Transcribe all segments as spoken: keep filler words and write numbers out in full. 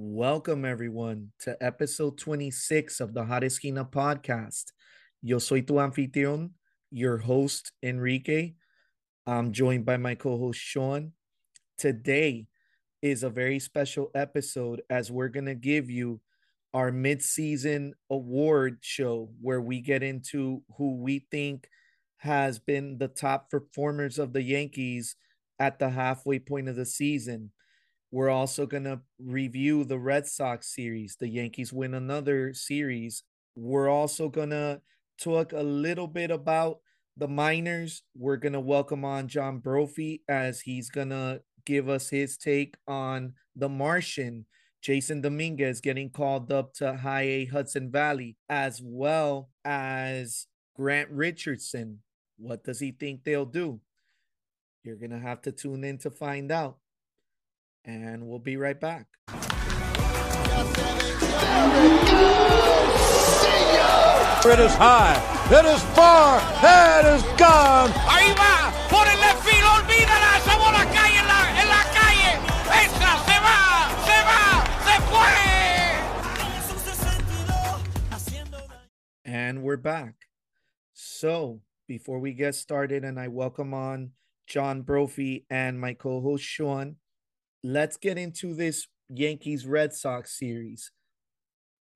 Welcome, everyone, to episode twenty-six of the Hot Esquina podcast. Yo soy tu anfitrión, your host, Enrique. I'm joined by my co-host, Sean. Today is a very special episode as we're going to give you our mid-season award show where we get into who we think has been the top performers of the Yankees at the halfway point of the season. We're also going to review the Red Sox series. The Yankees win another series. We're also going to talk a little bit about the minors. We're going to welcome on John Brophy as he's going to give us his take on the Martian. Jasson Dominguez getting called up to High A Hudson Valley, as well as Grant Richardson. What does he think they'll do? You're going to have to tune in to find out. And we'll be right back. It is high, it is far, it is gone. Ahí va, por el left field, olvídala, esa bola cae en la, en la calle. Esa se va, se va, se fue. And we're back. So before we get started, and I welcome on John Brophy and my co-host Sean, let's get into this Yankees-Red Sox series.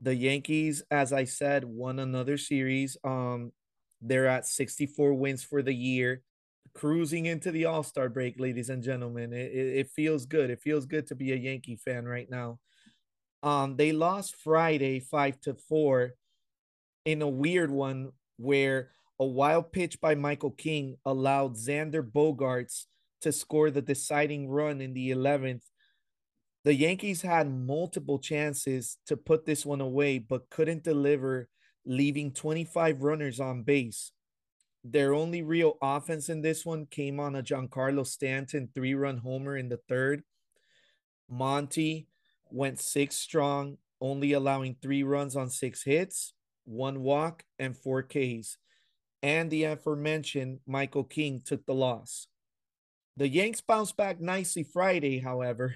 The Yankees, as I said, won another series. Um, they're at sixty-four wins for the year. Cruising into the All-Star break, ladies and gentlemen. It, it, it feels good. It feels good to be a Yankee fan right now. Um, they lost Friday five to four in a weird one where a wild pitch by Michael King allowed Xander Bogaerts to score the deciding run in the eleventh. The Yankees had multiple chances to put this one away, but couldn't deliver, leaving twenty-five runners on base. Their only real offense in this one came on a Giancarlo Stanton three-run homer in the third. Monty went six strong, only allowing three runs on six hits, one walk, and four Ks. And the aforementioned Michael King took the loss. The Yanks bounced back nicely Friday, however,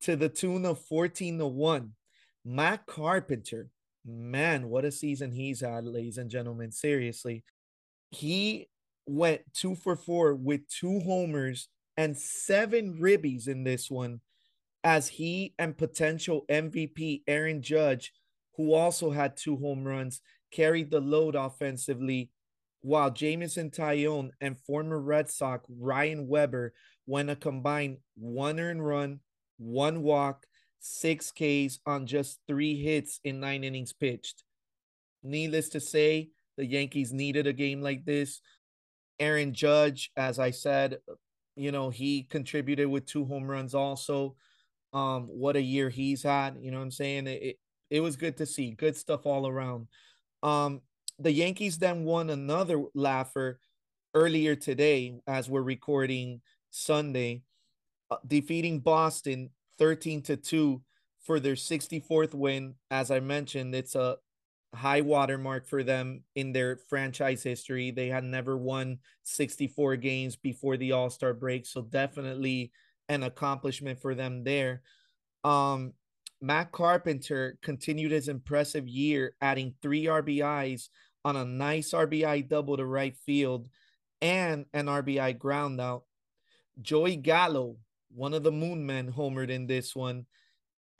to the tune of fourteen to one. Matt Carpenter, man, what a season he's had, ladies and gentlemen, seriously. He went two for four with two homers and seven ribbies in this one, as he and potential M V P Aaron Judge, who also had two home runs, carried the load offensively, while Jamison Taillon and former Red Sox Ryan Weber went a combined one earned run, one walk, six Ks on just three hits in nine innings pitched. Needless to say, the Yankees needed a game like this. Aaron Judge, as I said, you know, he contributed with two home runs also. Um, what a year he's had, you know what I'm saying? It, it, it was good to see, good stuff all around. Um, The Yankees then won another laugher earlier today, as we're recording Sunday, defeating Boston thirteen to two for their sixty-fourth win. As I mentioned, it's a high watermark for them in their franchise history. They had never won sixty-four games before the All-Star break, so definitely an accomplishment for them there. Um, Matt Carpenter continued his impressive year, adding three R B Is on a nice R B I double to right field and an R B I ground out. Joey Gallo, one of the Moon Men, homered in this one.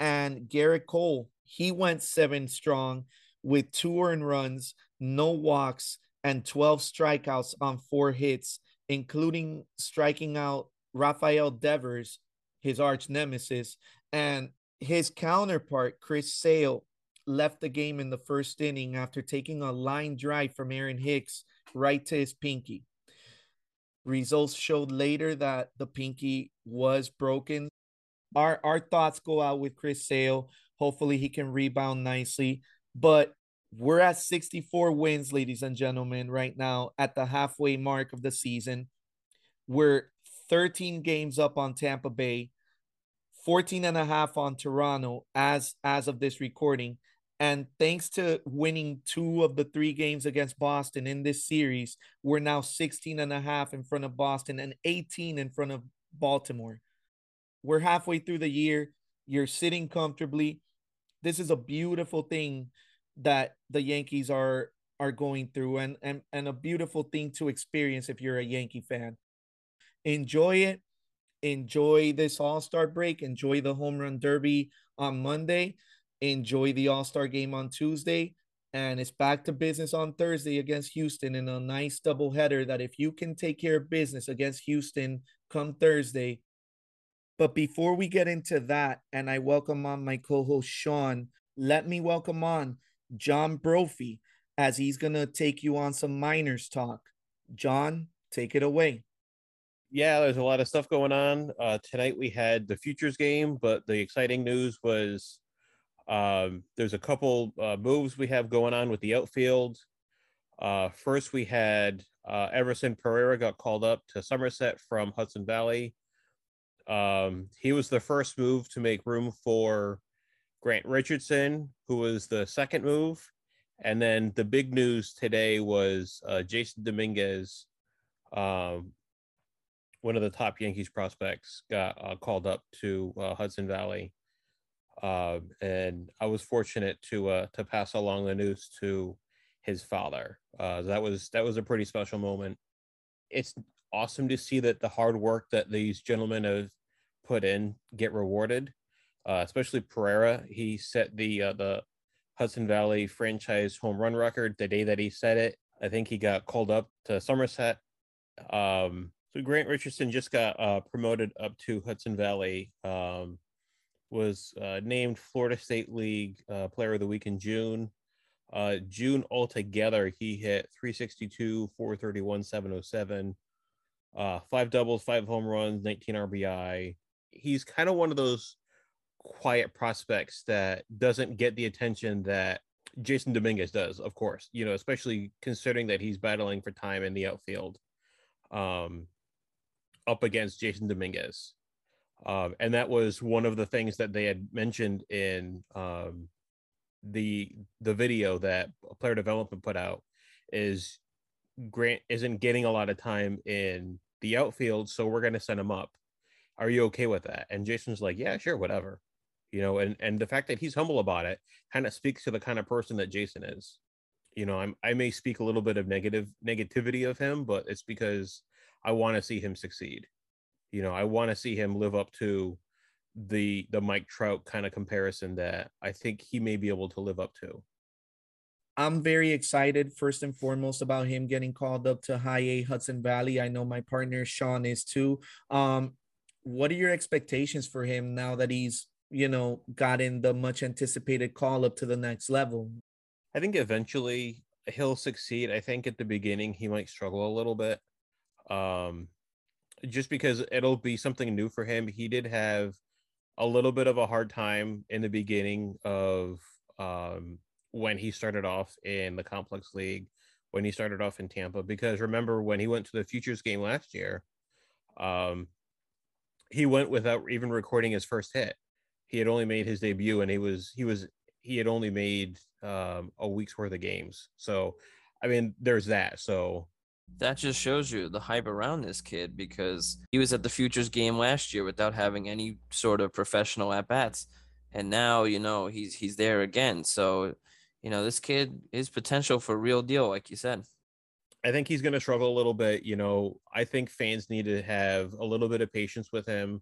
And Garrett Cole, he went seven strong with two earned runs, no walks, and twelve strikeouts on four hits, including striking out Rafael Devers, his arch nemesis, and his counterpart, Chris Sale, left the game in the first inning after taking a line drive from Aaron Hicks right to his pinky. Results showed later that the pinky was broken. Our, our thoughts go out with Chris Sale. Hopefully he can rebound nicely. But we're at sixty-four wins, ladies and gentlemen, right now at the halfway mark of the season. We're thirteen games up on Tampa Bay, fourteen and a half on Toronto as, as of this recording. And thanks to winning two of the three games against Boston in this series, we're now sixteen and a half in front of Boston and eighteen in front of Baltimore. We're halfway through the year. You're sitting comfortably. This is a beautiful thing that the Yankees are are going through, and and and a beautiful thing to experience if you're a Yankee fan. Enjoy it. Enjoy this All-Star break. Enjoy the Home Run Derby on Monday. Enjoy the All-Star game on Tuesday. And it's back to business on Thursday against Houston in a nice doubleheader that if you can take care of business against Houston come Thursday. But before we get into that, and I welcome on my co-host Sean, let me welcome on John Brophy as he's going to take you on some minors talk. John, take it away. Yeah, there's a lot of stuff going on. Uh, tonight we had the Futures game, but the exciting news was um, there's a couple uh, moves we have going on with the outfield. Uh, first, we had uh, Everson Pereira got called up to Somerset from Hudson Valley. Um, he was the first move to make room for Grant Richardson, who was the second move. And then the big news today was uh, Jasson Dominguez, um, one of the top Yankees prospects, got uh, called up to uh, Hudson Valley. Uh, and I was fortunate to uh, to pass along the news to his father. Uh, that was that was a pretty special moment. It's awesome to see that the hard work that these gentlemen have put in get rewarded, uh, especially Pereira. He set the uh, the Hudson Valley franchise home run record the day that he set it. I think he got called up to Somerset. Um, so Grant Richardson just got uh, promoted up to Hudson Valley, um, was uh, named Florida State League uh, Player of the Week in June. Uh, June altogether, he hit three sixty-two, four thirty-one, seven oh seven, uh, five doubles, five home runs, nineteen R B I. He's kind of one of those quiet prospects that doesn't get the attention that Jasson Dominguez does, of course, you know, especially considering that he's battling for time in the outfield um, up against Jasson Dominguez. Um, and that was one of the things that they had mentioned in um, the the video that Player Development put out is Grant isn't getting a lot of time in the outfield, so we're going to send him up. Are you okay with that? And Jason's like, yeah, sure, whatever. You know, and, and the fact that he's humble about it kind of speaks to the kind of person that Jasson is. You know, I'm, I may speak a little bit of negative negativity of him, but it's because I want to see him succeed. You know, I want to see him live up to the the Mike Trout kind of comparison that I think he may be able to live up to. I'm very excited, first and foremost, about him getting called up to High A Hudson Valley. I know my partner Sean is too. Um, what are your expectations for him now that he's, you know, gotten the much anticipated call up to the next level? I think eventually he'll succeed. I think at the beginning he might struggle a little bit, um, just because it'll be something new for him. He did have a little bit of a hard time in the beginning of um, when he started off in the Complex League, when he started off in Tampa, because remember when he went to the Futures game last year, um, he went without even recording his first hit. He had only made his debut, and he was he was he had only made um, a week's worth of games. So, I mean, there's that. So that just shows you the hype around this kid, because he was at the Futures game last year without having any sort of professional at bats, and now you know he's he's there again. So, you know, this kid, his potential for real deal, like you said. I think he's going to struggle a little bit. You know, I think fans need to have a little bit of patience with him.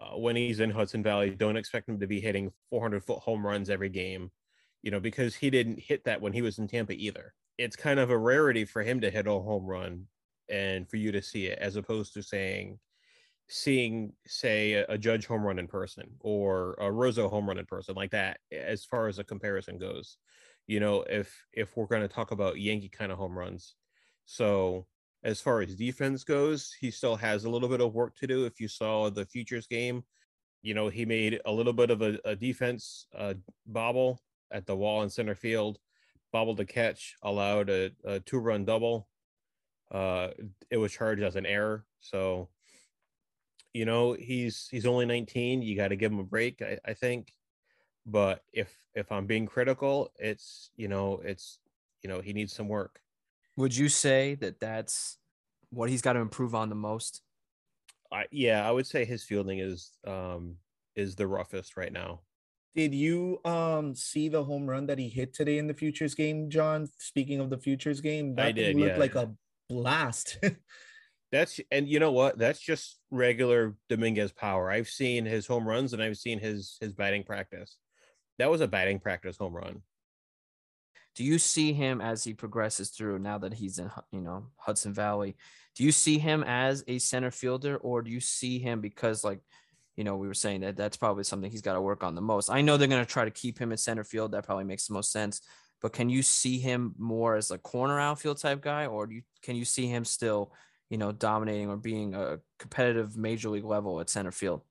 Uh, when he's in Hudson Valley, don't expect him to be hitting four hundred foot home runs every game, you know, because he didn't hit that when he was in Tampa either. It's kind of a rarity for him to hit a home run and for you to see it, as opposed to saying, seeing, say, a, a Judge home run in person or a Rizzo home run in person, like that, as far as a comparison goes. You know, if if we're going to talk about Yankee kind of home runs. So as far as defense goes, he still has a little bit of work to do. If you saw the Futures game, you know, he made a little bit of a, a defense uh, bobble at the wall in center field, bobbled the catch, allowed a, a two-run double. Uh, it was charged as an error. So, you know, he's he's only nineteen. You got to give him a break, I, I think. But if if I'm being critical, it's, you know, it's, you know, he needs some work. Would you say that that's what he's got to improve on the most? I, yeah, I would say his fielding is um, is the roughest right now. Did you um see the home run that he hit today in the Futures game, John? Speaking of the Futures game, that I did, looked yeah. like a blast. That's and you know what? That's just regular Dominguez power. I've seen his home runs and I've seen his his batting practice. That was a batting practice home run. Do you see him as he progresses through now that he's in, you know, Hudson Valley? Do you see him as a center fielder, or do you see him because, like, you know, we were saying that that's probably something he's got to work on the most. I know they're going to try to keep him in center field. That probably makes the most sense. But can you see him more as a corner outfield type guy, or do you, can you see him still, you know, dominating or being a competitive major league level at center field?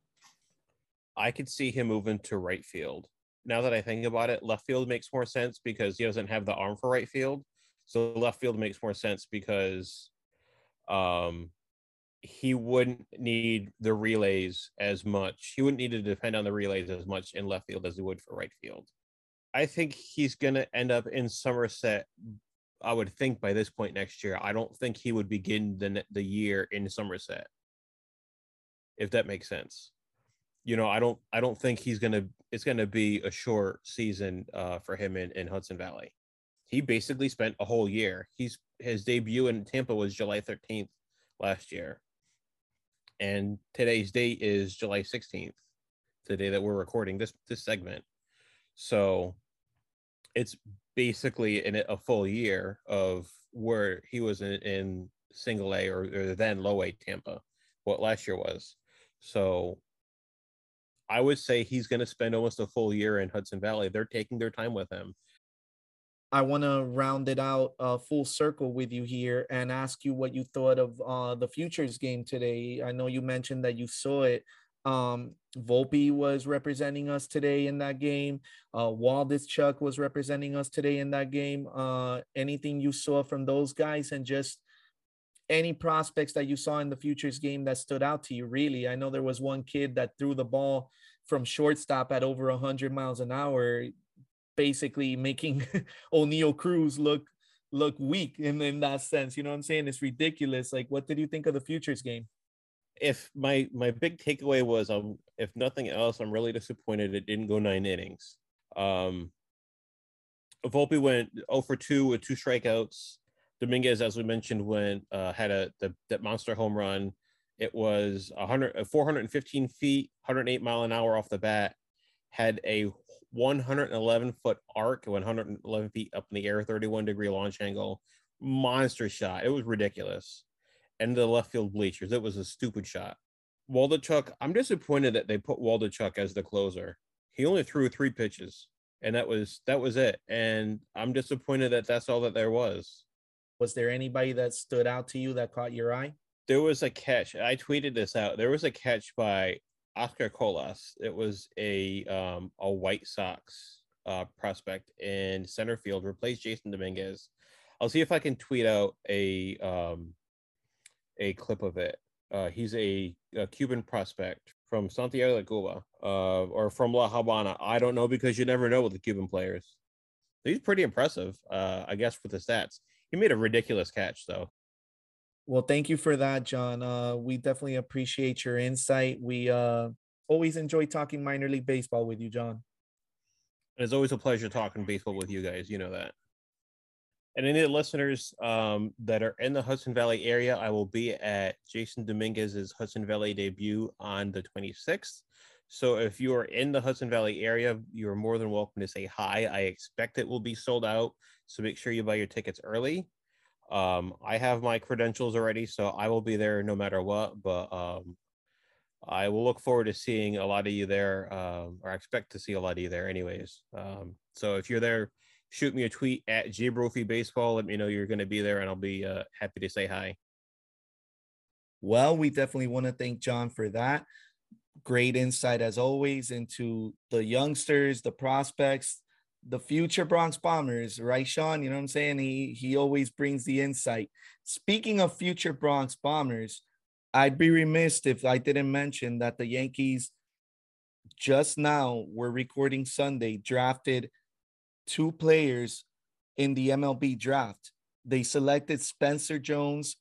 I could see him moving to right field. Now that I think about it, left field makes more sense because he doesn't have the arm for right field. So left field makes more sense because um, he wouldn't need the relays as much. He wouldn't need to depend on the relays as much in left field as he would for right field. I think he's going to end up in Somerset, I would think, by this point next year. I don't think he would begin the the year in Somerset, if that makes sense. You know, I don't I don't think he's going to – it's going to be a short season uh, for him in, in Hudson Valley. He basically spent a whole year. He's his debut in Tampa was July thirteenth last year. And today's date is July sixteenth, the day that we're recording this this segment. So it's basically in a full year of where he was in, in single A or, or then low A Tampa, what last year was. So – I would say he's going to spend almost a full year in Hudson Valley. They're taking their time with him. I want to round it out uh, full circle with you here and ask you what you thought of uh, the Futures game today. I know you mentioned that you saw it. Um, Volpe was representing us today in that game. Uh, Waldischuk was representing us today in that game. Uh, anything you saw from those guys and just any prospects that you saw in the Futures game that stood out to you, really? I know there was one kid that threw the ball from shortstop at over one hundred miles an hour, basically making O'Neill Cruz look look weak in, in that sense. You know what I'm saying? It's ridiculous. Like, what did you think of the Futures game? If my my big takeaway was, um, if nothing else, I'm really disappointed it didn't go nine innings. Um, Volpe went oh for two with two strikeouts. Dominguez, as we mentioned, went uh, had a the, that monster home run. It was four hundred fifteen feet, one hundred eight mile an hour off the bat. Had a one hundred eleven foot arc, one hundred eleven feet up in the air, thirty-one degree launch angle. Monster shot. It was ridiculous. And the left field bleachers. It was a stupid shot. Waldichuk, I'm disappointed that they put Waldichuk as the closer. He only threw three pitches, and that was that was it. And I'm disappointed that that's all that there was. Was there anybody that stood out to you that caught your eye? There was a catch. I tweeted this out. There was a catch by Oscar Colas. It was a um, a White Sox uh, prospect in center field, replaced Jasson Dominguez. I'll see if I can tweet out a um, a clip of it. Uh, he's a, a Cuban prospect from Santiago de Cuba uh, or from La Habana. I don't know because you never know with the Cuban players. He's pretty impressive, uh, I guess, with the stats. He made a ridiculous catch, though. Well, thank you for that, John. Uh, we definitely appreciate your insight. We uh, always enjoy talking minor league baseball with you, John. It's always a pleasure talking baseball with you guys. You know that. And any of the listeners um, that are in the Hudson Valley area, I will be at Jasson Dominguez's Hudson Valley debut on the twenty-sixth. So if you are in the Hudson Valley area, you're more than welcome to say hi. I expect it will be sold out, so make sure you buy your tickets early. Um, I have my credentials already, so I will be there no matter what, but um, I will look forward to seeing a lot of you there, um, or I expect to see a lot of you there anyways. Um, so if you're there, shoot me a tweet at J Brophy Baseball. Let me know you're going to be there, and I'll be uh, happy to say hi. Well, we definitely want to thank John for that. Great insight, as always, into the youngsters, the prospects, the future Bronx Bombers, right, Sean? You know what I'm saying? He he always brings the insight. Speaking of future Bronx Bombers, I'd be remiss if I didn't mention that the Yankees just now, we're recording Sunday, drafted two players in the M L B draft. They selected Spencer Jones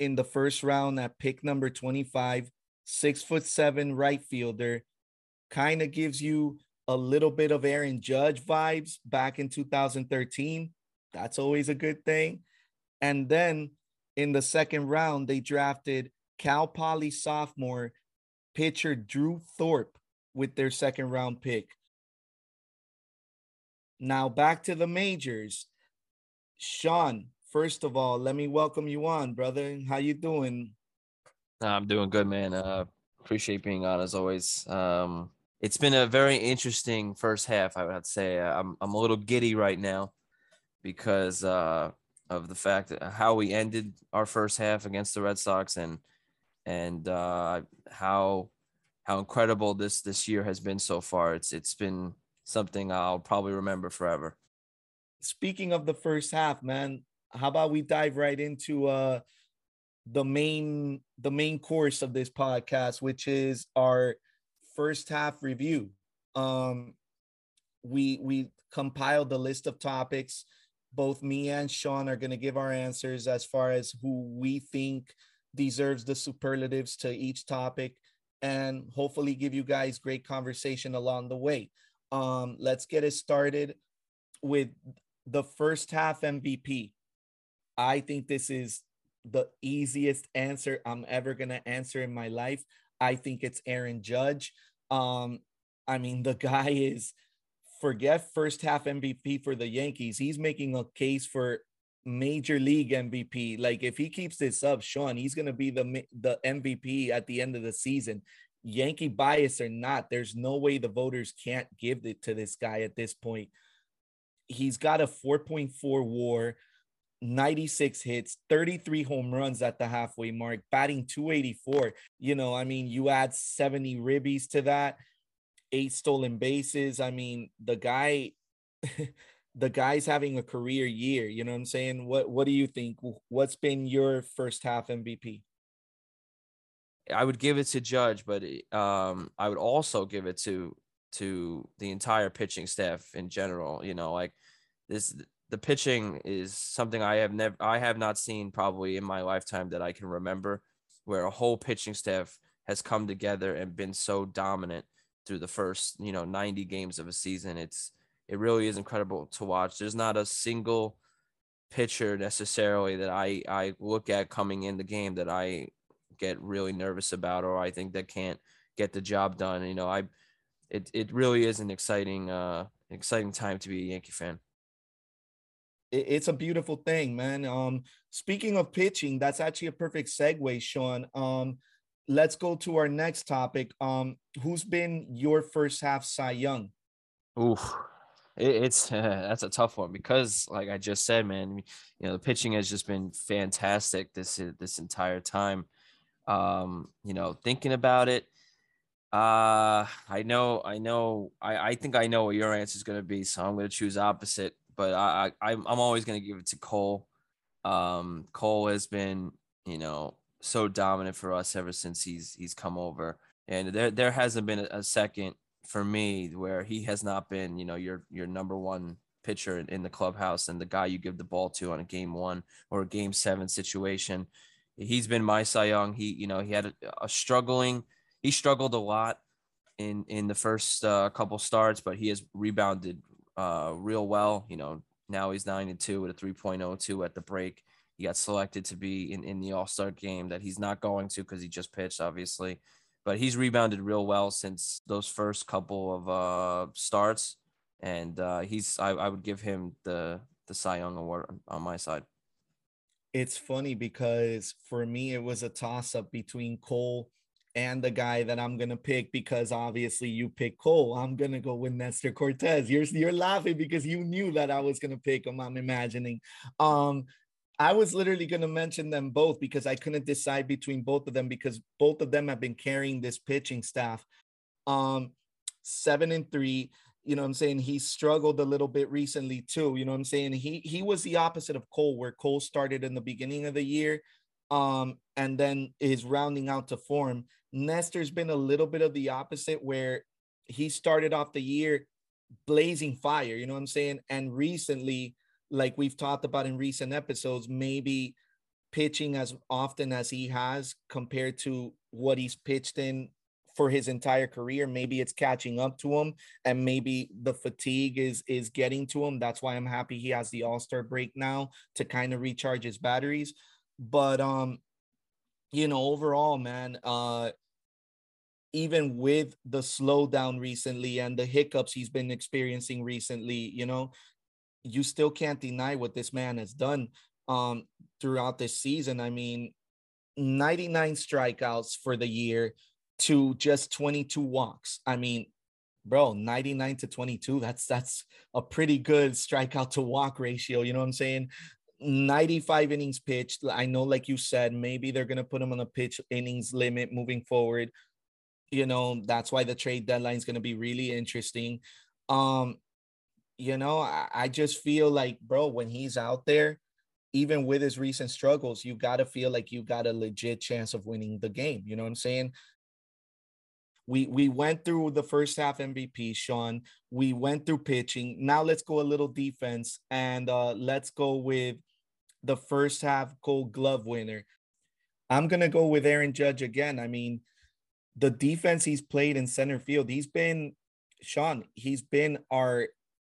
in the first round at pick number twenty-five. Six foot seven right fielder, kind of gives you a little bit of Aaron Judge vibes back in two thousand thirteen. That's always a good thing. And then in the second round, they drafted Cal Poly sophomore pitcher Drew Thorpe with their second round pick. Now back to the majors. Sean, first of all, let me welcome you on, brother. How you doing? I'm doing good, man. Uh, appreciate being on as always. Um, it's been a very interesting first half, I would say. I'm I'm a little giddy right now because uh, of the fact that how we ended our first half against the Red Sox and and uh, how how incredible this this year has been so far. It's it's been something I'll probably remember forever. Speaking of the first half, man, how about we dive right into uh, the main the main course of this podcast, which is our first half review. Um, we we compiled the list of topics. Both me and Sean are going to give our answers as far as who we think deserves the superlatives to each topic, and hopefully give you guys great conversation along the way. Um, let's get it started with the first half M V P. I think this is the easiest answer I'm ever going to answer in my life. I think it's Aaron Judge. Um, I mean, the guy is, forget first half M V P for the Yankees. He's making a case for major league M V P. Like if he keeps this up, Sean, he's going to be the, the M V P at the end of the season. Yankee bias or not, there's no way the voters can't give it to this guy at this point. He's got a four point four WAR, ninety-six hits, thirty-three home runs at the halfway mark, batting two eighty-four. You know, I mean, you add seventy ribbies to that, eight stolen bases. I mean, the guy, the guy's having a career year. You know what I'm saying? What What do you think? What's been your first half M V P? I would give it to Judge, but um, I would also give it to to the entire pitching staff in general. You know, like this. The pitching is something I have never, I have not seen probably in my lifetime that I can remember, where a whole pitching staff has come together and been so dominant through the first, you know, ninety games of a season. It's, it really is incredible to watch. There's not a single pitcher necessarily that I, I look at coming in the game that I get really nervous about, or I think that can't get the job done. You know, I, it, it really is an exciting, uh, exciting time to be a Yankee fan. It's a beautiful thing, man. Um, speaking of pitching, that's actually a perfect segue, Sean. Um, let's go to our next topic. Um, who's been your first half Cy Young? Ooh, it, it's uh, that's a tough one because, like I just said, man, you know, the pitching has just been fantastic this this entire time. Um, you know, thinking about it, uh, I know, I know, I, I think I know what your answer is going to be, so I'm going to choose opposite. But I, I, I'm always going to give it to Cole. Um, Cole has been, you know, so dominant for us ever since he's he's come over. And there there hasn't been a second for me where he has not been, you know, your your number one pitcher in, in the clubhouse and the guy you give the ball to on a game one or a game seven situation. He's been my Cy Young. He, you know, he had a, a struggling. He struggled a lot in, in the first uh, couple starts, but he has rebounded Uh, real well. You know, now he's nine and two with a three point oh two at the break. He got selected to be in, in the All-Star game that he's not going to because he just pitched, obviously. But he's rebounded real well since those first couple of uh, starts, and uh, he's I, I would give him the the Cy Young award on my side. It's funny because for me it was a toss-up between Cole and the guy that I'm going to pick, because obviously you pick Cole. I'm going to go with Nestor Cortez. You're, you're laughing because you knew that I was going to pick him, I'm imagining. Um, I was literally going to mention them both because I couldn't decide between both of them because both of them have been carrying this pitching staff. Um, seven and three, you know what I'm saying? He struggled a little bit recently too. You know what I'm saying? He, he was the opposite of Cole, where Cole started in the beginning of the year um, and then is rounding out to form. Nestor's been a little bit of the opposite, where he started off the year blazing fire, you know what I'm saying? And recently, like we've talked about in recent episodes, maybe pitching as often as he has compared to what he's pitched in for his entire career. Maybe it's catching up to him, and maybe the fatigue is is getting to him. That's why I'm happy he has the All-Star break now to kind of recharge his batteries. But, um, you know, overall, man, uh, even with the slowdown recently and the hiccups he's been experiencing recently, you know, you still can't deny what this man has done um, throughout this season. I mean, ninety-nine strikeouts for the year to just twenty-two walks. I mean, bro, ninety-nine to twenty-two, that's that's a pretty good strikeout to walk ratio. You know what I'm saying? ninety-five innings pitched. I know, like you said, maybe they're going to put him on a pitch innings limit moving forward. You know, that's why the trade deadline is going to be really interesting. Um, you know, I, I just feel like, bro, when he's out there, even with his recent struggles, you got to feel like you got a legit chance of winning the game. You know what I'm saying? We we went through the first half M V P, Sean. We went through pitching. Now let's go a little defense, and uh, let's go with the first half Gold Glove winner. I'm going to go with Aaron Judge again. I mean, the defense he's played in center field, he's been, Sean, he's been our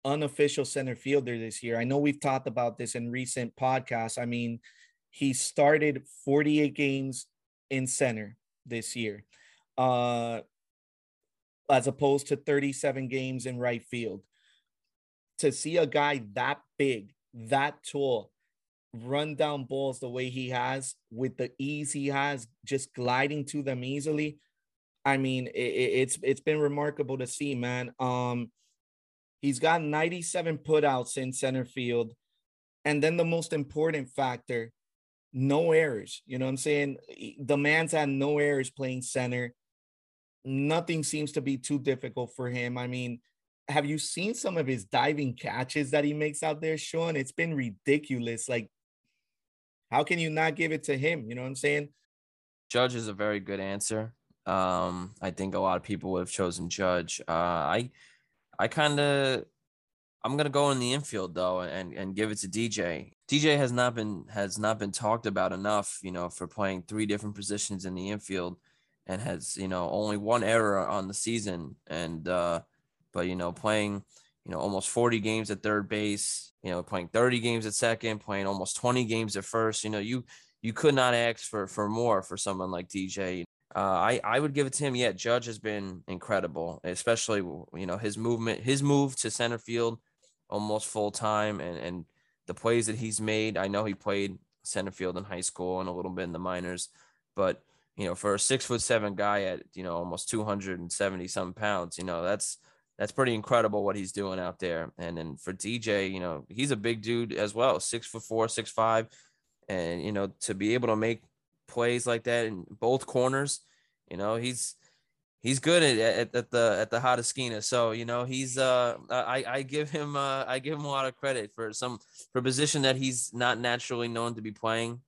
unofficial center fielder this year. I know we've talked about this in recent podcasts. I mean, he started forty-eight games in center this year, uh, as opposed to thirty-seven games in right field. To see a guy that big, that tall, run down balls the way he has, with the ease he has, just gliding to them easily, I mean, it, it's it's been remarkable to see, man. Um, he's got ninety-seven putouts in center field. And then the most important factor, no errors. You know what I'm saying? The man's had no errors playing center. Nothing seems to be too difficult for him. I mean, have you seen some of his diving catches that he makes out there, Sean? It's been ridiculous. Like, how can you not give it to him? You know what I'm saying? Judge is a very good answer. Um, I think a lot of people would have chosen Judge. Uh, I, I kind of, I'm gonna go in the infield though, and and give it to D J. D J has not been has not been talked about enough, you know, for playing three different positions in the infield, and has, you know, only one error on the season, and uh, but you know, playing, you know, almost forty games at third base, you know, playing thirty games at second, playing almost twenty games at first. You know, you you could not ask for for more for someone like D J. Uh, I, I would give it to him. Yeah, Judge has been incredible, especially, you know, his movement, his move to center field almost full time, and, and the plays that he's made. I know he played center field in high school and a little bit in the minors, but, you know, for a six foot seven guy at, you know, almost two hundred seventy some pounds, you know, that's that's pretty incredible what he's doing out there. And then for D J, you know, he's a big dude as well, six foot four, six five. And, you know, to be able to make plays like that in both corners, you know, he's he's good at, at, at the at the Hot Esquina. So, you know, he's uh I I give him uh I give him a lot of credit for some for a position that he's not naturally known to be playing.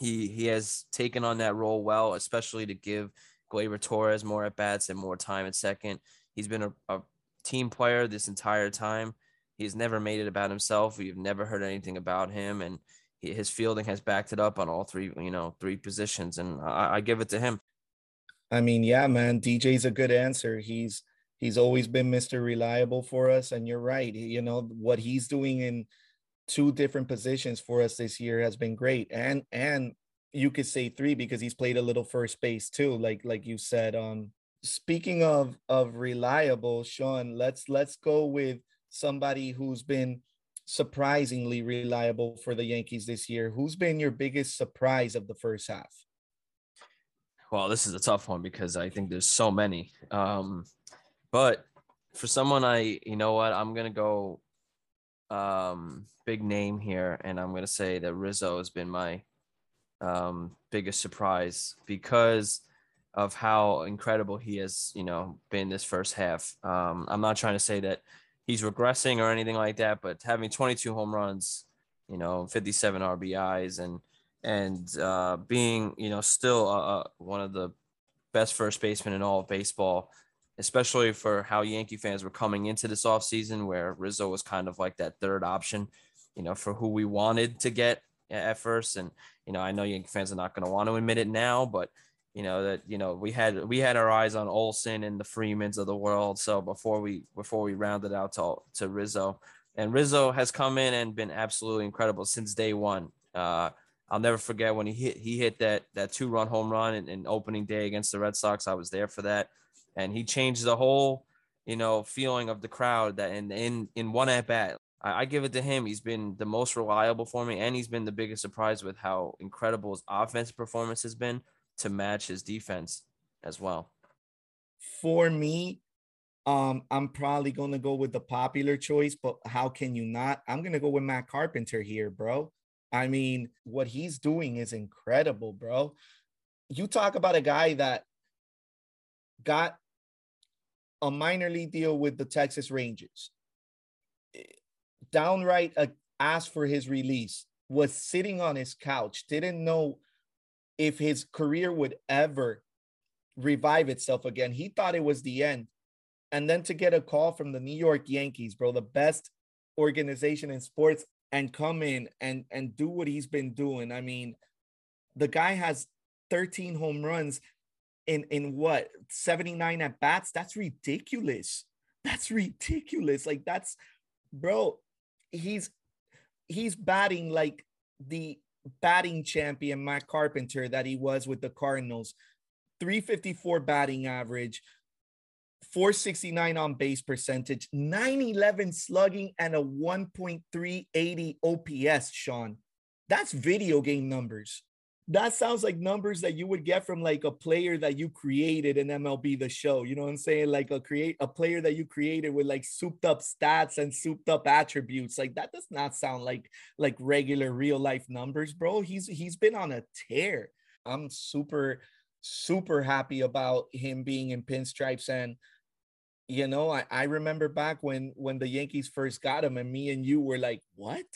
He he has taken on that role well, especially to give Gleyber Torres more at bats and more time at second. He's been a, a team player this entire time. He's never made it about himself. We've never heard anything about him, and his fielding has backed it up on all three, you know, three positions, and I, I give it to him. I mean, yeah, man, D J's a good answer. He's he's always been Mister Reliable for us, and you're right. You know, what he's doing in two different positions for us this year has been great, and and you could say three, because he's played a little first base too, like like you said. Um, speaking of of reliable, Sean, let's let's go with somebody who's been surprisingly reliable for the Yankees this year. Who's been your biggest surprise of the first half? Well, this is a tough one because I think there's so many. Um, but for someone, I, you know what, I'm going to go um, big name here. And I'm going to say that Rizzo has been my um, biggest surprise because of how incredible he has, you know, been this first half. Um, I'm not trying to say that he's regressing or anything like that, but having twenty-two home runs, you know, fifty-seven R B Is, and and uh, being, you know, still uh, one of the best first basemen in all of baseball, especially for how Yankee fans were coming into this offseason, where Rizzo was kind of like that third option, you know, for who we wanted to get at first. And, you know, I know Yankee fans are not going to want to admit it now, but you know, that, you know, we had, we had our eyes on Olsen and the Freemans of the world. So before we, before we rounded out to, to Rizzo, and Rizzo has come in and been absolutely incredible since day one. Uh, I'll never forget when he hit, he hit that, that two run home run in, in opening day against the Red Sox. I was there for that. And he changed the whole, you know, feeling of the crowd that in, in, in one at bat. I, I give it to him. He's been the most reliable for me. And he's been the biggest surprise with how incredible his offensive performance has been to match his defense as well. For me, Um, I'm probably going to go with the popular choice, but how can you not? I'm going to go with Matt Carpenter here, bro. I mean, what he's doing is incredible, bro. You talk about a guy that got a minor league deal with the Texas Rangers, downright uh, asked for his release, was sitting on his couch, didn't know if his career would ever revive itself again. He thought it was the end. And then to get a call from the New York Yankees, bro, the best organization in sports, and come in and, and do what he's been doing. I mean, the guy has thirteen home runs in, in what, seventy-nine at-bats? That's ridiculous. That's ridiculous. Like, that's, bro, he's he's batting like the batting champion, Matt Carpenter, that he was with the Cardinals. three fifty-four batting average, four sixty-nine on base percentage, nine eleven slugging, and a one point three eight zero O P S, Sean. That's video game numbers. That sounds like numbers that you would get from like a player that you created in M L B The Show. You know what I'm saying? Like a create a player that you created with like souped up stats and souped up attributes. Like that does not sound like like regular real life numbers, bro. He's he's been on a tear. I'm super super happy about him being in pinstripes. And, you know, I, I remember back when, when the Yankees first got him and me and you were like, what?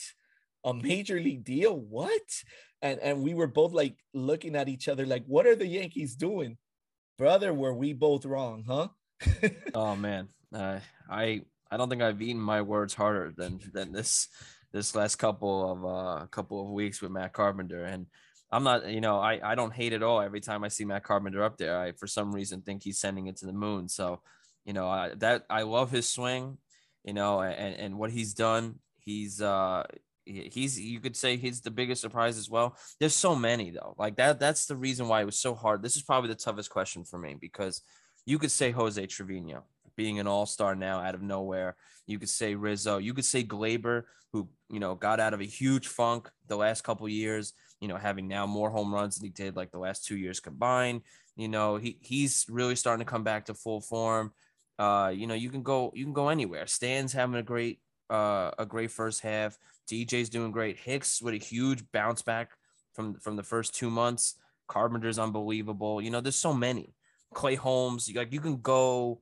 A major league deal? What? And, and we were both like looking at each other like, what are the Yankees doing? Brother, were we both wrong, huh? Oh, man. Uh, I I don't think I've eaten my words harder than than this this last couple of uh, couple of weeks with Matt Carpenter. And I'm not, you know, I, I don't hate it all. Every time I see Matt Carpenter up there, I, for some reason, think he's sending it to the moon. So, you know, I, that I love his swing, you know, and, and what he's done. He's, uh, he's, you could say he's the biggest surprise as well. There's so many though. Like that, that's the reason why it was so hard. This is probably the toughest question for me, because you could say Jose Trevino being an all-star now out of nowhere. You could say Rizzo, you could say Gleyber, who, you know, got out of a huge funk the last couple of years, you know, having now more home runs than he did like the last two years combined. You know, he he's really starting to come back to full form. Uh, you know, you can go, you can go anywhere. Stan's having a great, uh, a great first half. D J's doing great. Hicks with a huge bounce back from, from the first two months. Carpenter's unbelievable. You know, there's so many. Clay Holmes, like you can go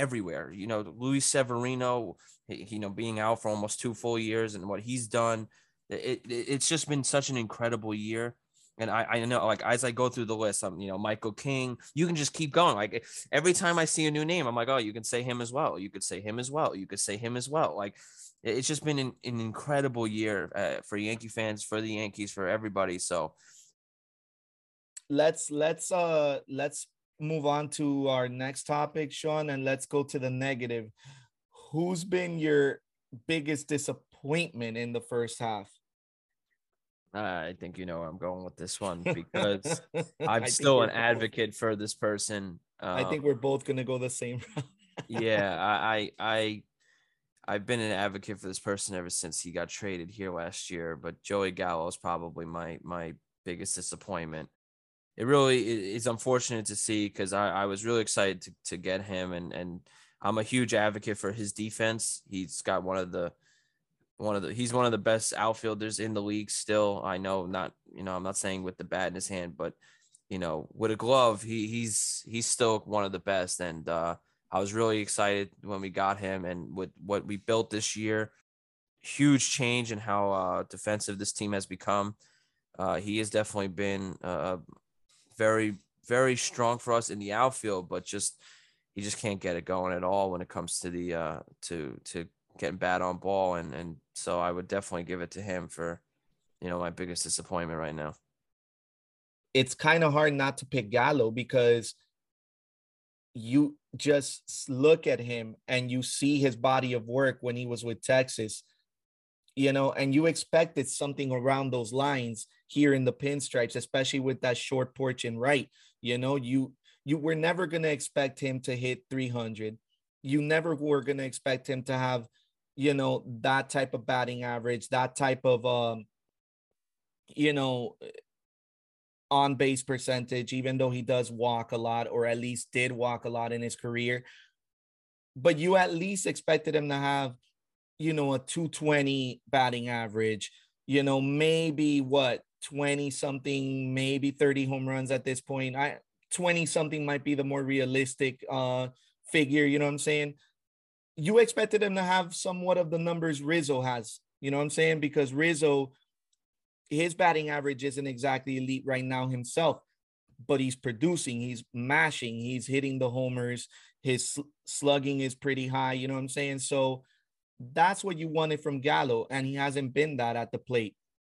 everywhere. You know, Luis Severino, he, you know, being out for almost two full years and what he's done. It, it it's just been such an incredible year. And I, I know, like, as I go through the list, I'm, you know, Michael King, you can just keep going. Like every time I see a new name, I'm like, oh, you can say him as well. You could say him as well. You could say him as well. Like it's just been an, an incredible year uh, for Yankee fans, for the Yankees, for everybody. So let's, let's, uh, let's move on to our next topic, Sean, and let's go to the negative. Who's been your biggest disappointment in the first half? I think you know where I'm going with this one, because I'm still an advocate both. for this person. Um, I think we're both going to go the same route. yeah, I, I, I, I've been an advocate for this person ever since he got traded here last year. But Joey Gallo is probably my my biggest disappointment. It really is unfortunate to see, because I, I was really excited to to get him, and and I'm a huge advocate for his defense. He's got one of the One of the he's one of the best outfielders in the league still. I know not, you know, I'm not saying with the bat in his hand, but you know, with a glove, he he's he's still one of the best. And uh, I was really excited when we got him, and with what we built this year, huge change in how uh, defensive this team has become. Uh, he has definitely been uh, very very strong for us in the outfield, but just he just can't get it going at all when it comes to the uh, to to. getting bad on ball. And, and so I would definitely give it to him for, you know, my biggest disappointment right now. it's kind of hard not to pick Gallo because you just look at him and you see his body of work when he was with Texas, you know, and you expected something around those lines here in the pinstripes, especially with that short porch and right. You know, you you were never going to expect him to hit three hundred. You never were going to expect him to have, you know, that type of batting average, that type of, um, you know, on base percentage, even though he does walk a lot, or at least did walk a lot in his career. But you at least expected him to have, you know, a two twenty batting average, you know, maybe what, twenty something, maybe thirty home runs at this point. I twenty something might be the more realistic uh, figure. You know what I'm saying? You expected him to have somewhat of the numbers Rizzo has, you know what I'm saying? Because Rizzo, his batting average isn't exactly elite right now himself, but he's producing, he's mashing, he's hitting the homers, his slugging is pretty high, you know what I'm saying? So that's what you wanted from Gallo, and he hasn't been that at the plate.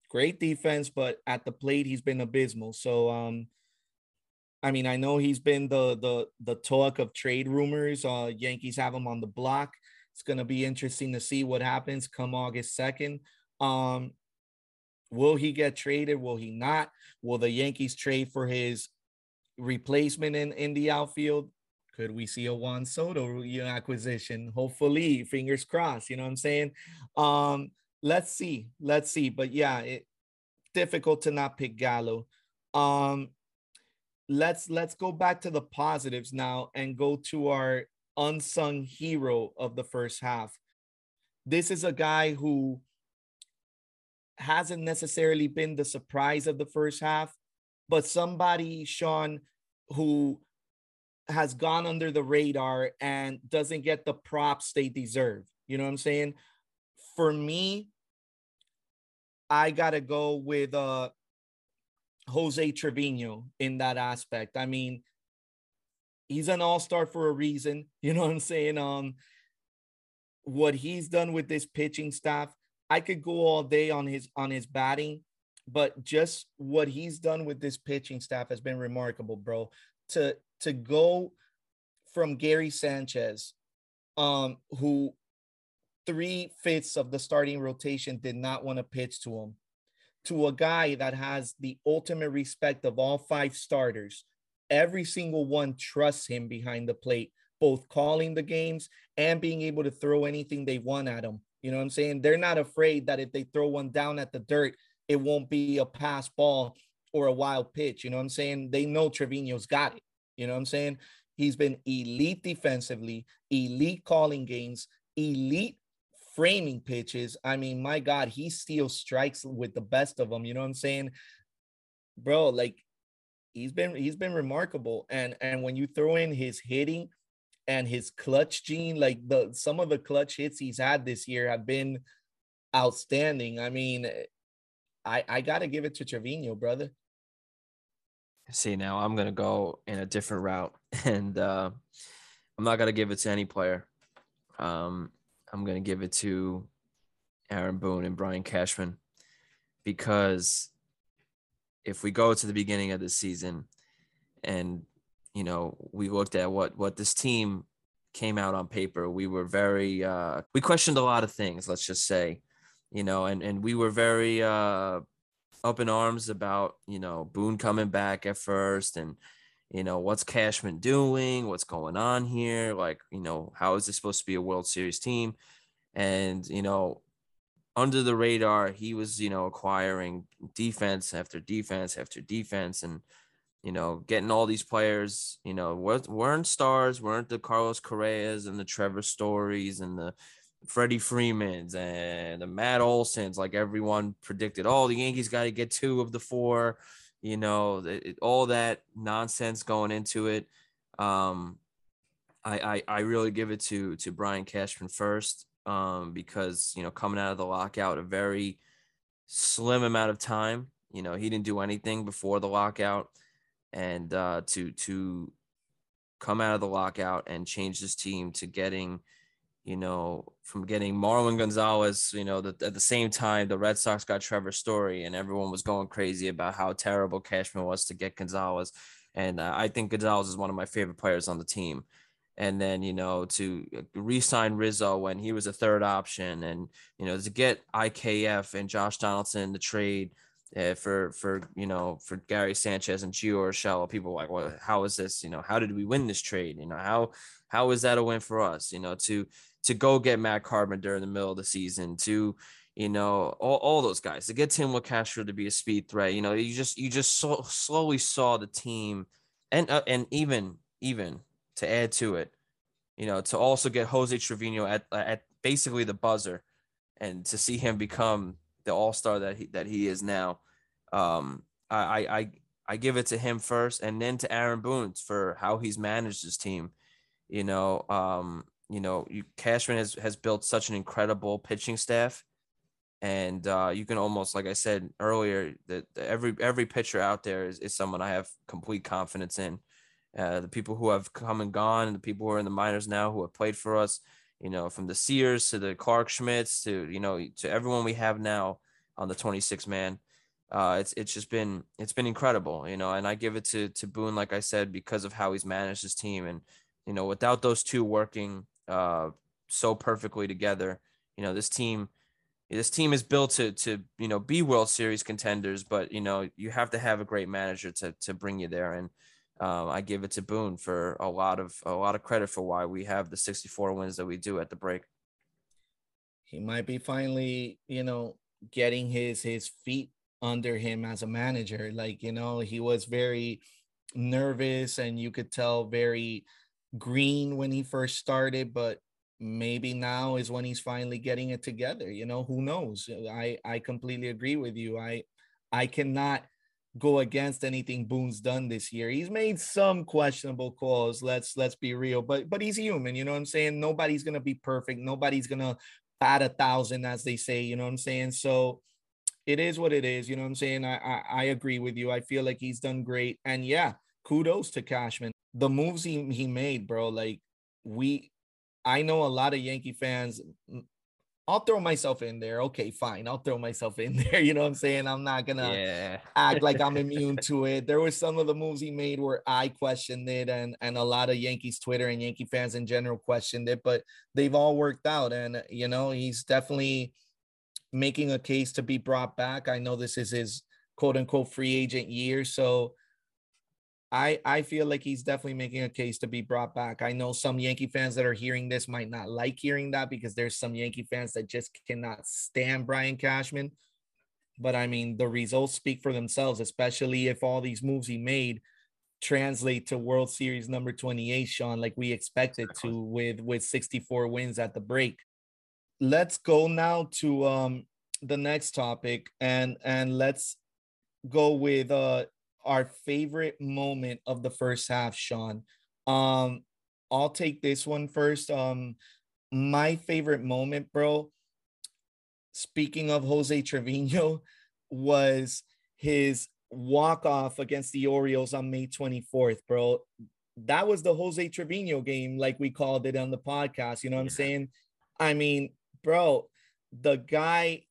Great defense, but at the plate, he's been abysmal. So, um, I mean, I know he's been the the the talk of trade rumors. Uh, Yankees have him on the block. It's going to be interesting to see what happens come August second. Um, Will he get traded? Will he not? Will the Yankees trade for his replacement in, in the outfield? Could we see a Juan Soto acquisition? Hopefully, fingers crossed. You know what I'm saying? Um, let's see. Let's see. But yeah, it difficult to not pick Gallo. Um, let's let's go back to the positives now and go to our unsung hero of the first half. This is a guy who hasn't necessarily been the surprise of the first half, but somebody, Sean, who has gone under the radar and doesn't get the props they deserve. You know what I'm saying? For me, I got to go with uh, Jose Trevino in that aspect. I mean, he's an all-star for a reason. You know what I'm saying? Um, what he's done with this pitching staff, I could go all day on his on his batting, but just what he's done with this pitching staff has been remarkable, bro. To to go from Gary Sanchez, um, who three-fifths of the starting rotation did not want to pitch to him, to a guy that has the ultimate respect of all five starters. Every single one trusts him behind the plate, both calling the games and being able to throw anything they want at him. You know what I'm saying? They're not afraid that if they throw one down at the dirt, it won't be a pass ball or a wild pitch. You know what I'm saying? They know Trevino's got it. You know what I'm saying? He's been elite defensively, elite calling games, elite framing pitches. I mean, my God, he steals strikes with the best of them. You know what I'm saying? Bro, like he's been, he's been remarkable. And, and when you throw in his hitting and his clutch gene, like the some of the clutch hits he's had this year have been outstanding. I mean, I I gotta give it to Trevino, brother. See, now I'm gonna go in a different route, and uh, I'm not gonna give it to any player. Um, I'm gonna give it to Aaron Boone and Brian Cashman, because if we go to the beginning of the season and you know, we looked at what, what this team came out on paper. We were very, uh, we questioned a lot of things, let's just say, you know, and, and we were very uh, up in arms about, you know, Boone coming back at first and, you know, what's Cashman doing? What's going on here? Like, you know, how is this supposed to be a World Series team? And, you know, under the radar, he was, you know, acquiring defense after defense after defense and, you know, getting all these players, you know, weren't stars, weren't the Carlos Correas and the Trevor Stories and the Freddie Freemans and the Matt Olsons. Like everyone predicted, oh, the Yankees got to get two of the four, you know, it, all that nonsense going into it. Um, I, I I really give it to to Brian Cashman first um, because, you know, coming out of the lockout, a very slim amount of time. You know, he didn't do anything before the lockout. And uh, to to come out of the lockout and change this team to getting, you know, from getting Marwin Gonzalez, you know, the, at the same time, the Red Sox got Trevor Story, and everyone was going crazy about how terrible Cashman was to get Gonzalez. And uh, I think Gonzalez is one of my favorite players on the team. And then, you know, to re-sign Rizzo when he was a third option, and, you know, to get I K F and Josh Donaldson in the trade uh, for, for, you know, for Gary Sanchez and Gio Urshela, people were like, well, how is this, you know, how did we win this trade? You know, how, how is that a win for us? You know, to, to go get Matt Carpenter in the middle of the season, to, you know, all, all those guys, to get Tim LoCastro to be a speed threat. You know, you just, you just so, slowly saw the team and, uh, and even, even, to add to it, you know, to also get Jose Trevino at at basically the buzzer, and to see him become the all-star that he that he is now. Um, I I I give it to him first, and then to Aaron Boone for how he's managed his team. You know, um, you know, you, Cashman has has built such an incredible pitching staff, and uh, you can almost, like I said earlier, that every every pitcher out there is, is someone I have complete confidence in. Uh, the people who have come and gone, and the people who are in the minors now who have played for us, you know, from the Sears to the Clark Schmitz to, you know, to everyone we have now on the twenty-six man. Uh, it's, it's just been, it's been incredible, you know, and I give it to, to Boone, like I said, because of how he's managed his team. And, you know, without those two working uh, so perfectly together, you know, this team, this team is built to, to, you know, be World Series contenders, but, you know, you have to have a great manager to, to bring you there. And, Um, I give it to Boone for a lot of a lot of credit for why we have the sixty-four wins that we do at the break. He might be finally, you know, getting his his feet under him as a manager. Like, you know, he was very nervous, and you could tell very green when he first started, but maybe now is when he's finally getting it together. You know, who knows? I, I completely agree with you. I I cannot go against anything Boone's done this year. He's made some questionable calls. Let's let's be real, but but he's human. You know what I'm saying? Nobody's gonna be perfect. Nobody's gonna bat a thousand, as they say. You know what I'm saying? So it is what it is. You know what I'm saying? I I, I agree with you. I feel like he's done great. And yeah, kudos to Cashman. The moves he he made, bro. Like we, I know a lot of Yankee fans. I'll throw myself in there. Okay, fine. I'll throw myself in there. You know what I'm saying? I'm not going to yeah. act like I'm immune to it. There were some of the moves he made where I questioned it, and, and a lot of Yankees Twitter and Yankee fans in general questioned it, but they've all worked out. And, you know, he's definitely making a case to be brought back. I know this is his quote unquote free agent year. So I, I feel like he's definitely making a case to be brought back. I know some Yankee fans that are hearing this might not like hearing that, because there's some Yankee fans that just cannot stand Brian Cashman. But, I mean, the results speak for themselves, especially if all these moves he made translate to World Series number twenty-eight, Sean, like we expected to with, with sixty-four wins at the break. Let's go now to um, the next topic, and, and let's go with uh, – our favorite moment of the first half, Sean. Um, I'll take this one first. Um, my favorite moment, bro, speaking of Jose Trevino, was his walk-off against the Orioles on May twenty-fourth, bro. That was the Jose Trevino game, like we called it on the podcast. You know what I'm saying? I mean, bro, the guy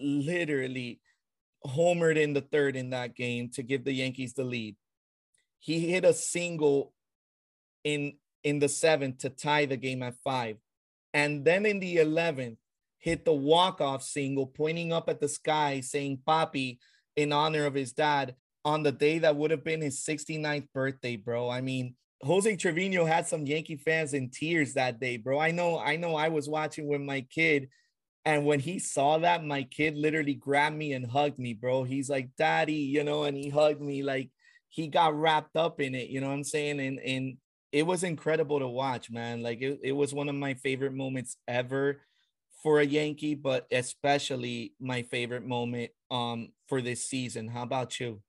literally homered in the third in that game to give the Yankees the lead. He hit a single in in the seventh to tie the game at five, and then in the eleventh hit the walk-off single, pointing up at the sky saying "Papi" in honor of his dad on the day that would have been his sixty-ninth birthday, bro. I mean, Jose Trevino had some Yankee fans in tears that day, bro. I know I know I was watching with my kid, and when he saw that, my kid literally grabbed me and hugged me, bro. He's like, "Daddy," you know, and he hugged me like he got wrapped up in it. You know what I'm saying? And and it was incredible to watch, man. Like it, it was one of my favorite moments ever for a Yankee, but especially my favorite moment um for this season. How about you?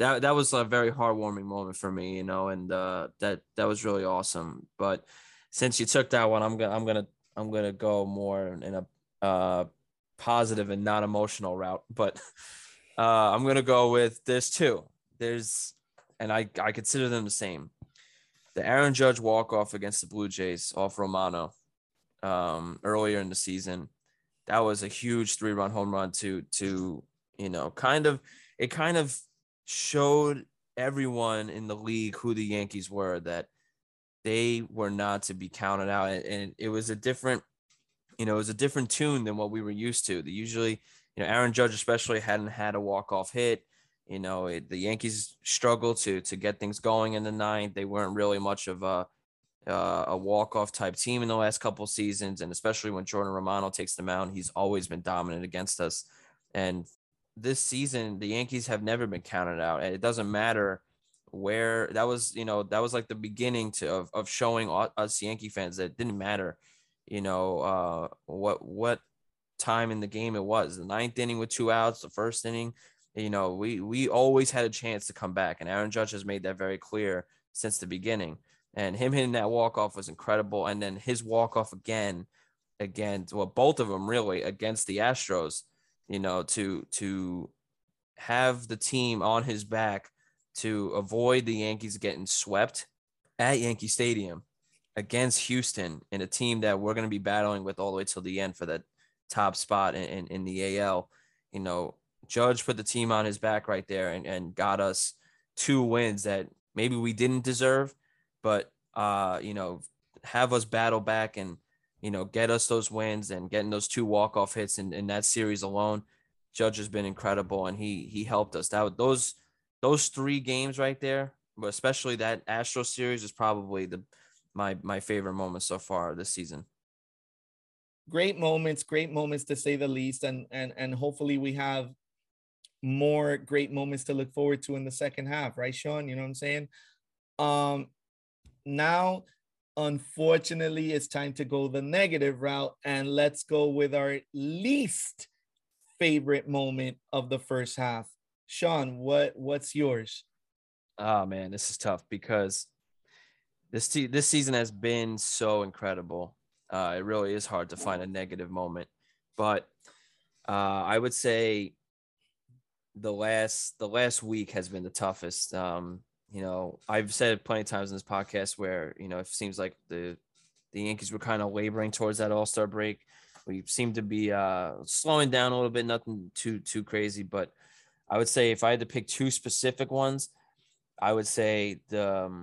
That that was a very heartwarming moment for me, you know, and uh, that that was really awesome. But since you took that one, I'm gonna I'm gonna. I'm going to go more in a uh, positive and not emotional route, but uh, I'm going to go with there's two. There's, and I, I consider them the same. The Aaron Judge walk-off against the Blue Jays off Romano um, earlier in the season. That was a huge three-run home run to, to, you know, kind of, it kind of showed everyone in the league who the Yankees were, that they were not to be counted out. And it was a different, you know, it was a different tune than what we were used to. They usually, you know, Aaron Judge especially hadn't had a walk-off hit. You know, it, the Yankees struggled to, to get things going in the ninth. They weren't really much of a, Uh, a walk-off type team in the last couple seasons, and especially when Jordan Romano takes the mound, he's always been dominant against us. And this season, the Yankees have never been counted out. It doesn't matter where that was, you know, that was like the beginning to of, of showing us Yankee fans that it didn't matter, you know, uh, what what time in the game it was. The ninth inning with two outs, the first inning, you know, we we always had a chance to come back, and Aaron Judge has made that very clear since the beginning. And him hitting that walk-off was incredible. And then his walk-off again, again, well, both of them really against the Astros, you know, to to have the team on his back to avoid the Yankees getting swept at Yankee Stadium against Houston, in a team that we're going to be battling with all the way till the end for that top spot in, in, in the A L. You know, Judge put the team on his back right there and, and got us two wins that maybe we didn't deserve, but, uh, you know, have us battle back and, you know, get us those wins, and getting those two walk-off hits in, in that series alone. Judge has been incredible, and he he helped us. That those those three games right there, but especially that Astros series, is probably the my my favorite moment so far this season. Great moments, great moments to say the least, and and and hopefully we have more great moments to look forward to in the second half, right, Sean? You know what I'm saying? Um. Now, unfortunately, it's time to go the negative route, and let's go with our least favorite moment of the first half. Sean, what what's yours? Oh man, this is tough, because this te- this season has been so incredible. Uh, it really is hard to find a negative moment, but uh, I would say the last the last week has been the toughest. Um, You know, I've said it plenty of times in this podcast where, you know, it seems like the the Yankees were kind of laboring towards that All-Star break. We seem to be uh, slowing down a little bit, nothing too too crazy. But I would say if I had to pick two specific ones, I would say the um,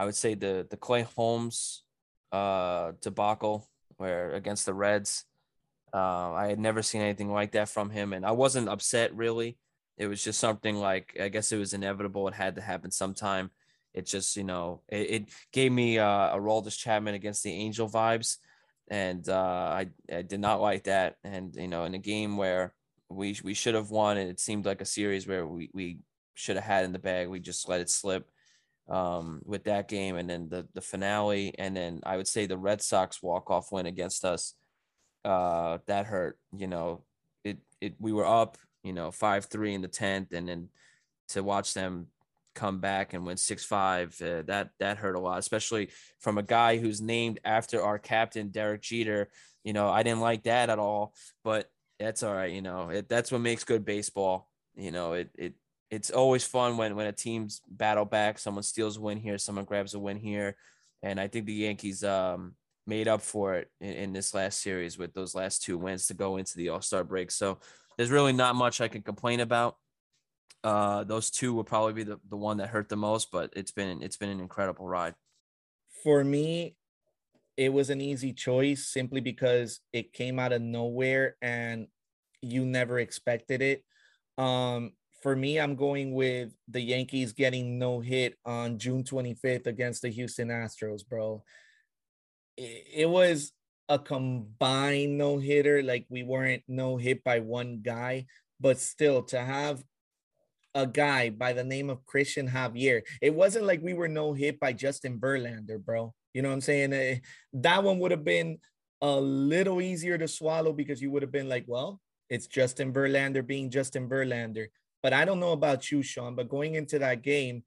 I would say the the Clay Holmes uh, debacle where against the Reds. Uh, I had never seen anything like that from him, and I wasn't upset really. It was just something like, I guess it was inevitable. It had to happen sometime. It just, you know, it, it gave me uh, Aroldis Chapman against the Angel vibes. And uh, I, I did not like that. And, you know, in a game where we we should have won, and it seemed like a series where we, we should have had in the bag, we just let it slip um, with that game. And then the, the finale. And then I would say the Red Sox walk-off win against us. Uh, that hurt, you know, it, it, we were up, you know, five three in the tenth, and then to watch them come back and win six five, uh, that that hurt a lot, especially from a guy who's named after our captain, Derek Jeter. You know, I didn't like that at all, but that's all right. You know, it, that's what makes good baseball. You know, it it it's always fun when, when a team's battle back, someone steals a win here, someone grabs a win here. And I think the Yankees um, made up for it in, in this last series with those last two wins to go into the All-Star break. So there's really not much I can complain about. Uh, those two will probably be the, the one that hurt the most, but it's been it's been an incredible ride. For me, it was an easy choice simply because it came out of nowhere and you never expected it. Um, for me, I'm going with the Yankees getting no hit on June twenty-fifth against the Houston Astros, bro. It, it was a combined no-hitter. Like, we weren't no hit by one guy, but still, to have a guy by the name of Christian Javier, it wasn't like we were no hit by Justin Verlander, bro. You know what I'm saying? That one would have been a little easier to swallow, because you would have been like, well, it's Justin Verlander being Justin Verlander. But I don't know about you, Sean, but going into that game,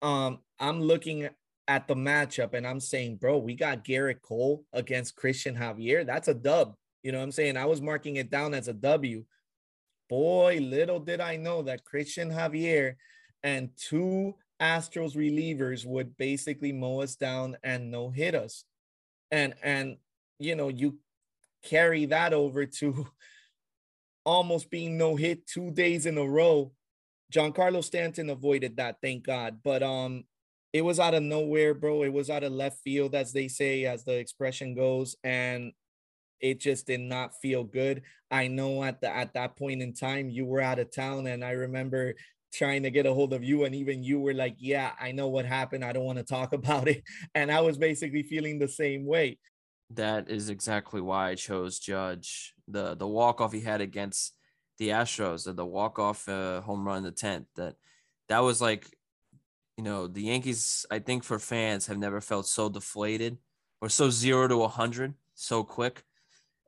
um, I'm looking at at the matchup and I'm saying, bro, we got Garrett Cole against Christian Javier. That's a dub. You know what I'm saying? I was marking it down as a W. Boy, little did I know that Christian Javier and two Astros relievers would basically mow us down and no hit us. and and you know, you carry that over to almost being no hit two days in a row. Giancarlo Stanton avoided that, thank God. But um, it was out of nowhere, bro. It was out of left field, as they say, as the expression goes, and it just did not feel good. I know at the at that point in time you were out of town, and I remember trying to get a hold of you, and even you were like, yeah, I know what happened. I don't want to talk about it. And I was basically feeling the same way. That is exactly why I chose Judge. The the walk-off he had against the Astros, the, the walk-off uh, home run in the tenth, that that was like, you know, the Yankees, I think for fans, have never felt so deflated or so zero to one hundred so quick.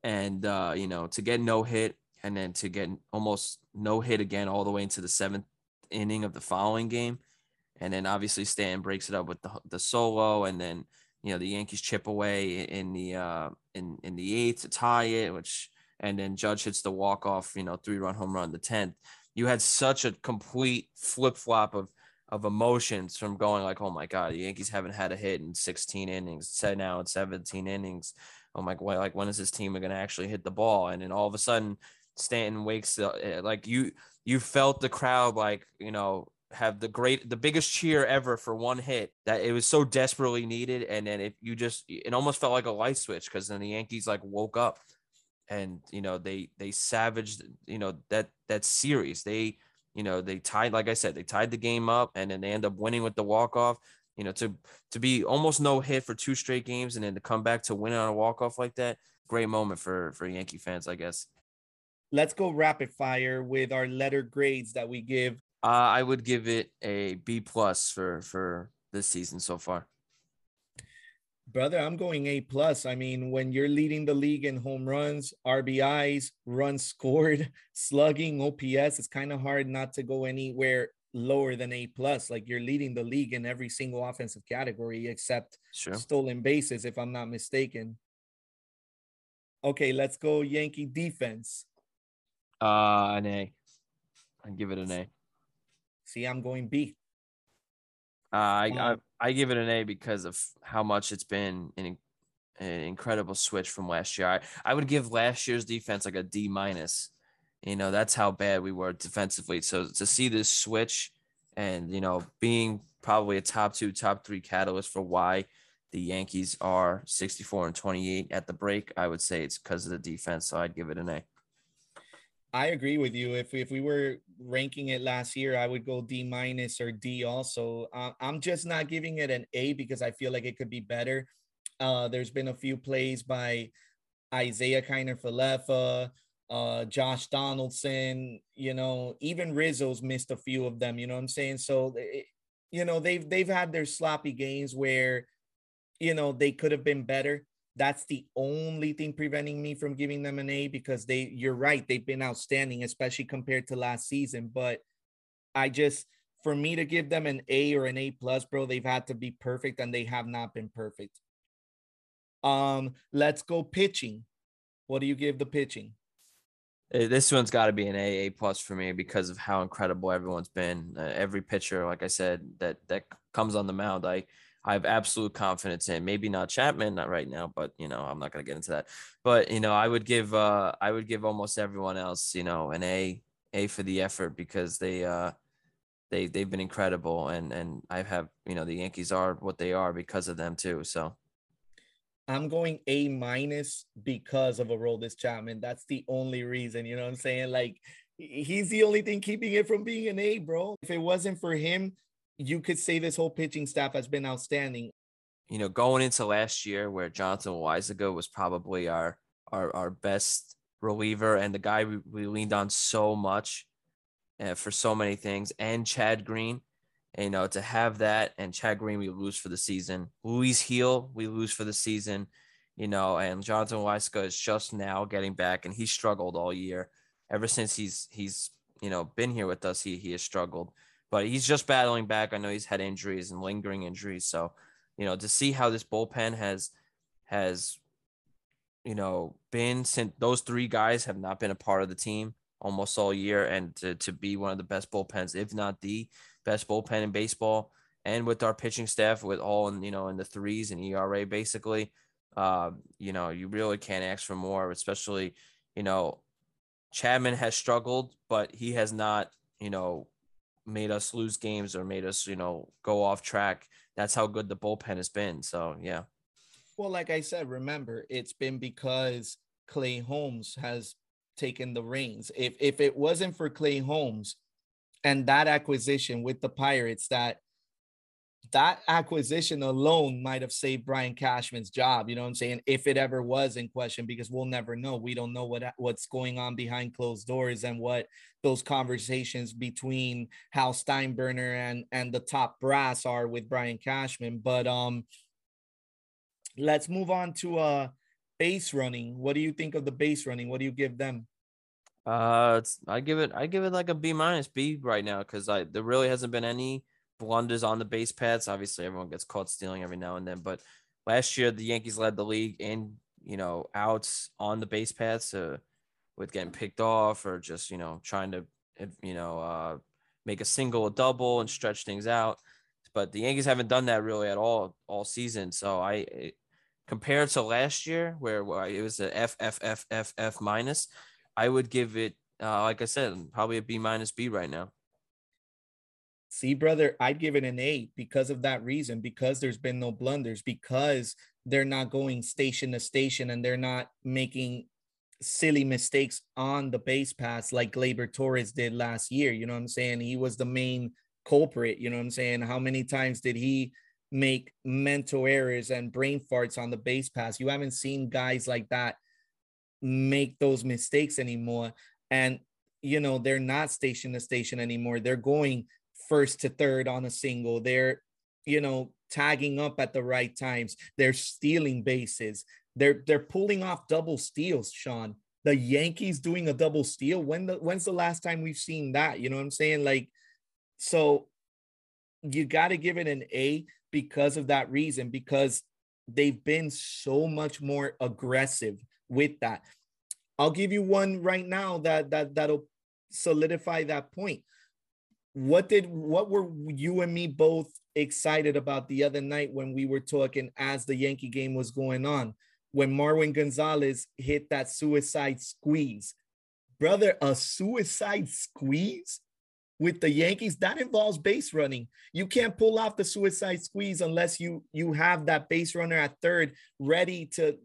And, uh, you know, to get no hit and then to get almost no hit again all the way into the seventh inning of the following game. And then obviously Stanton breaks it up with the, the solo. And then, you know, the Yankees chip away in the uh, in, in the eighth to tie it, which and then Judge hits the walk-off, you know, three-run home run in the tenth. You had such a complete flip-flop of of emotions from going like, oh, my God, the Yankees haven't had a hit in sixteen innings, said now in seventeen innings. I'm like, well, like, when is this team going to actually hit the ball? And then all of a sudden, Stanton wakes up. Like, you you felt the crowd, like, you know, have the great, the biggest cheer ever for one hit, that it was so desperately needed. And then if you just, it almost felt like a light switch, because then the Yankees, like, woke up. And, you know, they they savaged, you know, that that series. They, you know, they tied, like I said, they tied the game up, and then they end up winning with the walk-off. You know, to to be almost no hit for two straight games and then to come back to win on a walk-off like that, great moment for, for Yankee fans, I guess. Let's go rapid fire with our letter grades that we give. Uh, I would give it a B plus for, for this season so far. Brother, I'm going A plus. I mean, when you're leading the league in home runs, R B Is, runs scored, slugging, O P S, it's kind of hard not to go anywhere lower than A plus. Like, you're leading the league in every single offensive category except sure. stolen bases, if I'm not mistaken. Okay, let's go Yankee defense. Uh, an A. I give it an A. See, I'm going B. Uh, I, I I give it an A because of how much it's been an, an incredible switch from last year. I, I would give last year's defense like a D minus. You know, that's how bad we were defensively. So to see this switch and, you know, being probably a top two, top three catalyst for why the Yankees are sixty-four and twenty-eight at the break, I would say it's because of the defense. So I'd give it an A. I agree with you. If, if we were ranking it last year, I would go D minus or D also. Uh, I'm just not giving it an A because I feel like it could be better. Uh, there's been a few plays by Isaiah Kiner-Falefa, Uh, Josh Donaldson, you know, even Rizzo's missed a few of them, you know what I'm saying? So, you know, they've, they've had their sloppy games where, you know, they could have been better. That's the only thing preventing me from giving them an A, because they, you're right, they've been outstanding, especially compared to last season. But I just, for me to give them an A or an A plus, bro, they've had to be perfect, and they have not been perfect. Um, let's go pitching. What do you give the pitching? This one's got to be an A, A plus for me because of how incredible everyone's been. Uh, every pitcher, like I said, that that comes on the mound, I, I have absolute confidence in. Maybe not Chapman, not right now, but, you know, I'm not going to get into that. But, you know, I would give uh, I would give almost everyone else, you know, an A, A for the effort, because they uh, they they've been incredible, and and I have, you know, the Yankees are what they are because of them too. So I'm going A minus because of Aroldis Chapman. That's the only reason, you know what I'm saying? Like, he's the only thing keeping it from being an A, bro. If it wasn't for him, you could say this whole pitching staff has been outstanding. You know, going into last year where Jonathan Weisiger was probably our, our, our best reliever and the guy we, we leaned on so much uh, for so many things, and Chad Green. You know, to have that, and Chad Green, we lose for the season. Luis Gil, we lose for the season, you know, and Jonathan Weisiger is just now getting back, and he struggled all year. Ever since he's, he's you know, been here with us, he he has struggled. But he's just battling back. I know he's had injuries and lingering injuries. So, you know, to see how this bullpen has, has you know, been since those three guys have not been a part of the team almost all year, and to, to be one of the best bullpens, if not the best bullpen in baseball, and with our pitching staff, with all in, you know, in the threes and E R A, basically, Uh, you know, you really can't ask for more, especially, you know, Chapman has struggled, but he has not, you know, made us lose games or made us, you know, go off track. That's how good the bullpen has been. So, yeah. Well, like I said, remember, it's been because Clay Holmes has taken the reins. If if it wasn't for Clay Holmes and that acquisition with the Pirates, that that acquisition alone might have saved Brian Cashman's job. You know what I'm saying? If it ever was in question, because we'll never know. We don't know what what's going on behind closed doors and what those conversations between Hal Steinbrenner and and the top brass are with Brian Cashman. But um. Let's move on to uh, base running. What do you think of the base running? What do you give them? Uh, it's, I give it I give it like a B minus B right now because I there really hasn't been any blunders on the base paths. Obviously, everyone gets caught stealing every now and then. But last year, the Yankees led the league in, you know, outs on the base paths uh, with getting picked off or just, you know, trying to, you know, uh, make a single, a double and stretch things out. But the Yankees haven't done that really at all all season. So I it, compared to last year, where, where it was a F, F, F, F, F minus, I would give it, uh, like I said, probably a B minus B right now. See, brother, I'd give it an A because of that reason, because there's been no blunders, because they're not going station to station and they're not making silly mistakes on the base paths like Gleyber Torres did last year. You know what I'm saying? He was the main culprit. You know what I'm saying? How many times did he make mental errors and brain farts on the base pass? You haven't seen guys like that make those mistakes anymore. And, you know, they're not station to station anymore. They're going first to third on a single. They're, you know, tagging up at the right times. They're stealing bases. They're, they're pulling off double steals, Sean. The Yankees doing a double steal. When the, when's the last time we've seen that? You know what I'm saying? Like, so you got to give it an A because of that reason, because they've been so much more aggressive with that. I'll give you one right now that that that'll solidify that point. What did what were you and me both excited about the other night when we were talking as the Yankee game was going on, when Marwin Gonzalez hit that suicide squeeze? Brother, a suicide squeeze? With the Yankees, that involves base running. You can't pull off the suicide squeeze unless you you have that base runner at third ready to,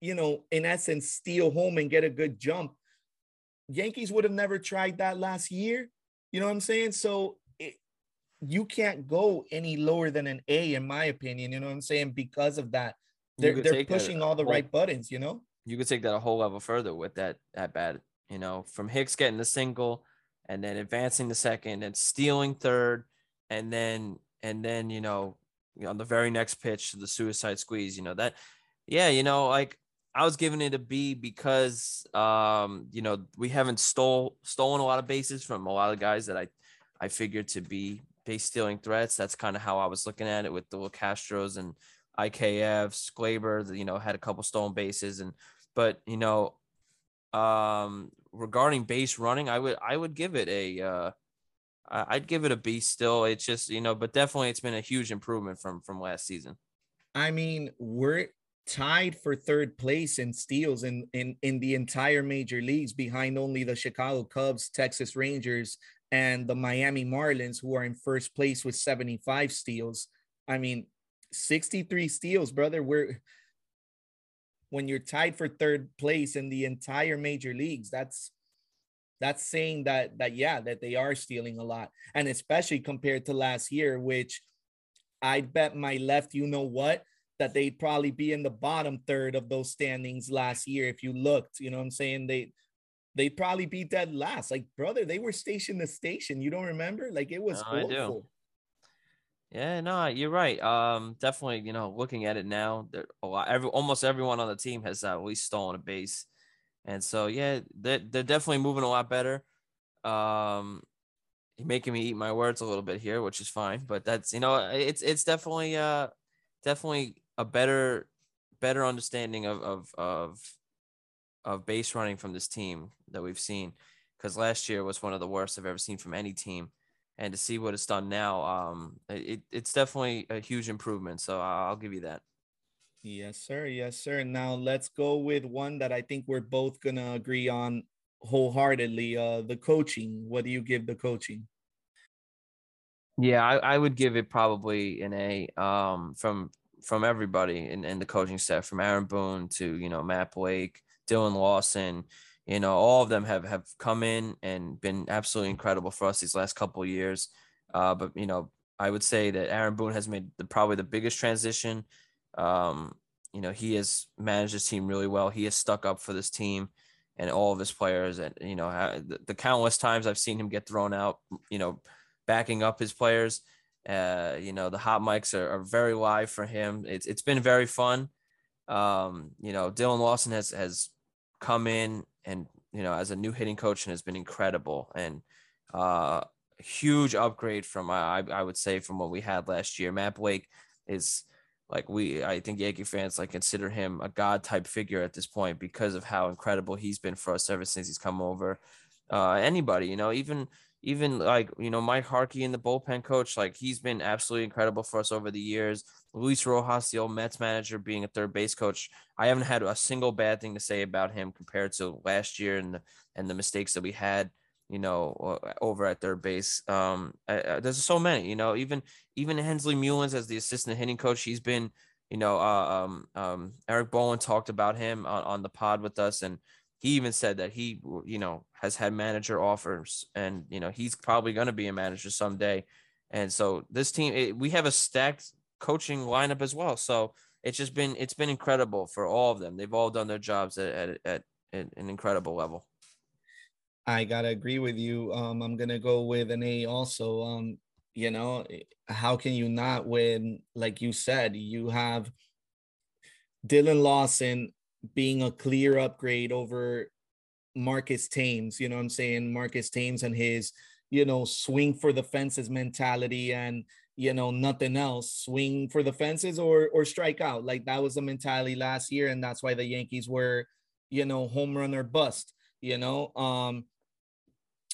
you know, in essence, steal home and get a good jump. Yankees would have never tried that last year. You know what I'm saying? So it, you can't go any lower than an A, in my opinion. You know what I'm saying? Because of that, they're, they're pushing all the right buttons, you know? You could take that a whole level further with that at bat, you know, from Hicks getting the single, and then advancing to second and stealing third. And then, and then, you know, on the very next pitch, the suicide squeeze, you know, that, yeah, you know, like I was giving it a B because, um, you know, we haven't stole stolen a lot of bases from a lot of guys that I, I figured to be base stealing threats. That's kind of how I was looking at it with the little Castros and I K Fs, Gleyber, you know, had a couple stolen bases and, but, you know, um, regarding base running, I would I would give it a uh, I'd give it a B still. It's just, you know, but definitely it's been a huge improvement from from last season. I mean, we're tied for third place in steals in in in the entire major leagues, behind only the Chicago Cubs, Texas Rangers, and the Miami Marlins, who are in first place with seventy-five steals. I mean, sixty-three steals, brother. We're when you're tied for third place in the entire major leagues, that's, that's saying that, that, yeah, that they are stealing a lot. And especially compared to last year, which I'd bet my left, you know what, that they'd probably be in the bottom third of those standings last year. If you looked, you know what I'm saying? They, they'd probably be dead last. Like, brother, they were station to station. You don't remember? Like, it was no, awful. Yeah, no, you're right. Um, definitely, you know, looking at it now, there a lot, every almost everyone on the team has uh, at least stolen a base, and so yeah, they're they're definitely moving a lot better. Um, you're making me eat my words a little bit here, which is fine, but that's, you know, it's it's definitely uh definitely a better better understanding of of of of base running from this team that we've seen, because last year was one of the worst I've ever seen from any team. And to see what it's done now, um, it, it's definitely a huge improvement. So I'll give you that. Yes, sir. Yes, sir. Now let's go with one that I think we're both going to agree on wholeheartedly, uh, the coaching. What do you give the coaching? Yeah, I, I would give it probably an A um, from from everybody in, in the coaching staff, from Aaron Boone to, you know, Matt Blake, Dylan Lawson. You know, all of them have, have come in and been absolutely incredible for us these last couple of years. Uh, but, you know, I would say that Aaron Boone has made the, probably the biggest transition. Um, you know, he has managed his team really well. He has stuck up for this team and all of his players. And, you know, the, the countless times I've seen him get thrown out, you know, backing up his players. Uh, you know, the hot mics are, are very live for him. It's It's been very fun. Um, you know, Dylan Lawson has, has come in and, you know, as a new hitting coach and has been incredible and uh, huge upgrade from, I, I would say, from what we had last year. Matt Blake is like we, I think Yankee fans like consider him a God type figure at this point because of how incredible he's been for us ever since he's come over. Uh, anybody, you know, even, even like, you know, Mike Harkey and the bullpen coach, like he's been absolutely incredible for us over the years. Luis Rojas, the old Mets manager, being a third base coach, I haven't had a single bad thing to say about him compared to last year and the, and the mistakes that we had, you know, over at third base. Um, I, I, there's so many, you know, even even Hensley Mullins as the assistant hitting coach, he's been, you know, uh, um, um, Eric Bowen talked about him on, on the pod with us, and he even said that he, you know, has had manager offers, and you know he's probably going to be a manager someday. And so this team, it, we have a stacked coaching lineup as well. So it's just been, it's been incredible for all of them. They've all done their jobs at, at, at, at an incredible level. I got to agree with you. Um, I'm going to go with an A also. Um, you know, how can you not win? Like you said, you have Dylan Lawson being a clear upgrade over Marcus Thames. You know what I'm saying? Marcus Thames and his, you know, swing for the fences mentality and, you know, nothing else, swing for the fences or or strike out. Like that was the mentality last year, and that's why the Yankees were, you know, home run or bust, you know. Um,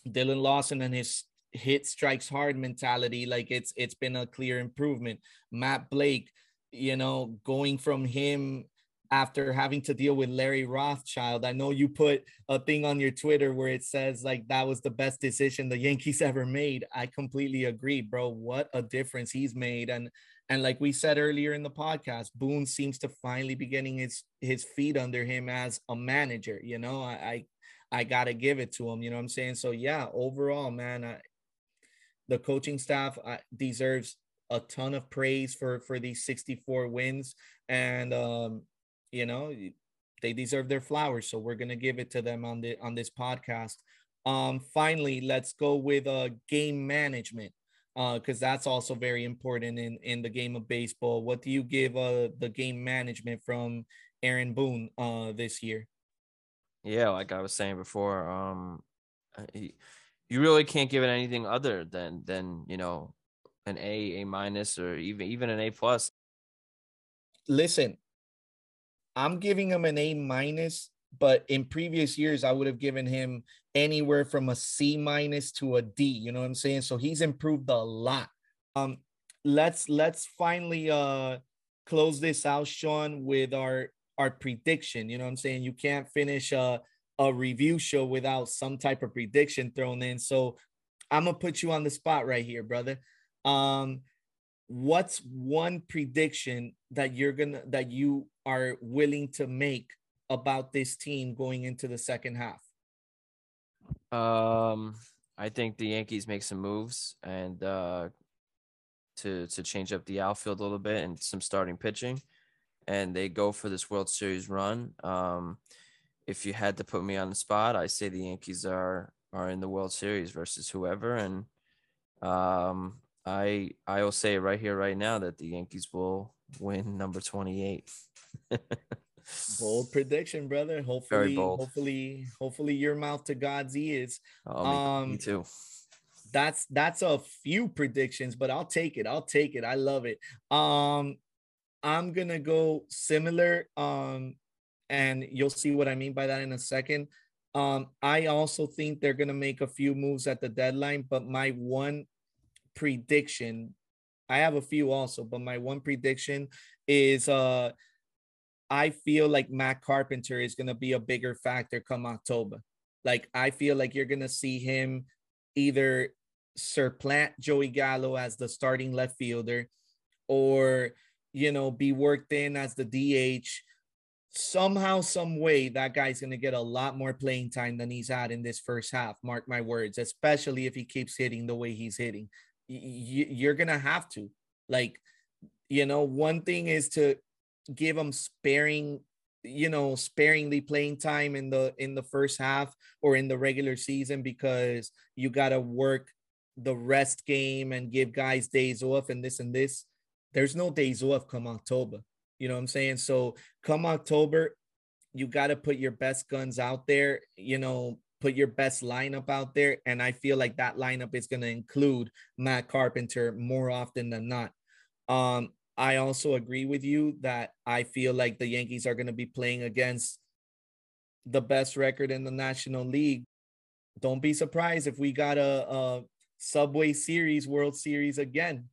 Dylan Lawson and his hit strikes hard mentality, like it's it's been a clear improvement. Matt Blake, you know, going from him after having to deal with Larry Rothschild. I know you put a thing on your Twitter where it says like that was the best decision the Yankees ever made. I completely agree, bro. What a difference he's made. And, and like we said earlier in the podcast, Boone seems to finally be getting his, his feet under him as a manager. You know, I, I, I got to give it to him, you know what I'm saying? So yeah, overall, man, I, the coaching staff I, deserves a ton of praise for, for these sixty-four wins. And, um, you know, they deserve their flowers, so we're gonna give it to them on the on this podcast. Um, finally, let's go with uh, game management, because uh, that's also very important in, in the game of baseball. What do you give uh, the game management from Aaron Boone uh, this year? Yeah, like I was saying before, um, you really can't give it anything other than than you know an A, A minus, or even even an A plus. Listen, I'm giving him an A minus, but in previous years, I would have given him anywhere from a C minus to a D. You know what I'm saying? So he's improved a lot. Um, let's let's finally uh, close this out, Sean, with our, our prediction. You know what I'm saying? You can't finish a, a review show without some type of prediction thrown in. So I'm going to put you on the spot right here, brother. Um, what's one prediction that you're gonna that you are willing to make about this team going into the second half? Um, I think the Yankees make some moves and uh, to to change up the outfield a little bit and some starting pitching, and they go for this World Series run. Um, if you had to put me on the spot, I say the Yankees are are in the World Series versus whoever, and um. I I will say right here, right now, that the Yankees will win number twenty-eight. Bold prediction, brother. Hopefully, Very bold. hopefully, hopefully, your mouth to God's ears. Oh, um, me too. That's that's a few predictions, but I'll take it. I'll take it. I love it. Um, I'm gonna go similar. Um, and you'll see what I mean by that in a second. Um, I also think they're gonna make a few moves at the deadline, but my one prediction, I have a few also, but my one prediction is uh I feel like Matt Carpenter is going to be a bigger factor come October. Like, I feel like you're going to see him either supplant Joey Gallo as the starting left fielder or, you know, be worked in as the D H. Somehow, some way, that guy's going to get a lot more playing time than he's had in this first half. Mark my words, especially if he keeps hitting the way he's hitting. Y- you're going to have to. Like, you know, one thing is to give him sparing, you know, sparingly playing time in the in the first half or in the regular season, because you got to work the rest game and give guys days off and this and this. There's no days off come October. You know what I'm saying? So come October, you got to put your best guns out there, you know, put your best lineup out there. And I feel like that lineup is going to include Matt Carpenter more often than not. Um, I also agree with you that I feel like the Yankees are going to be playing against the best record in the National League. Don't be surprised if we got a, a Subway Series, World Series again.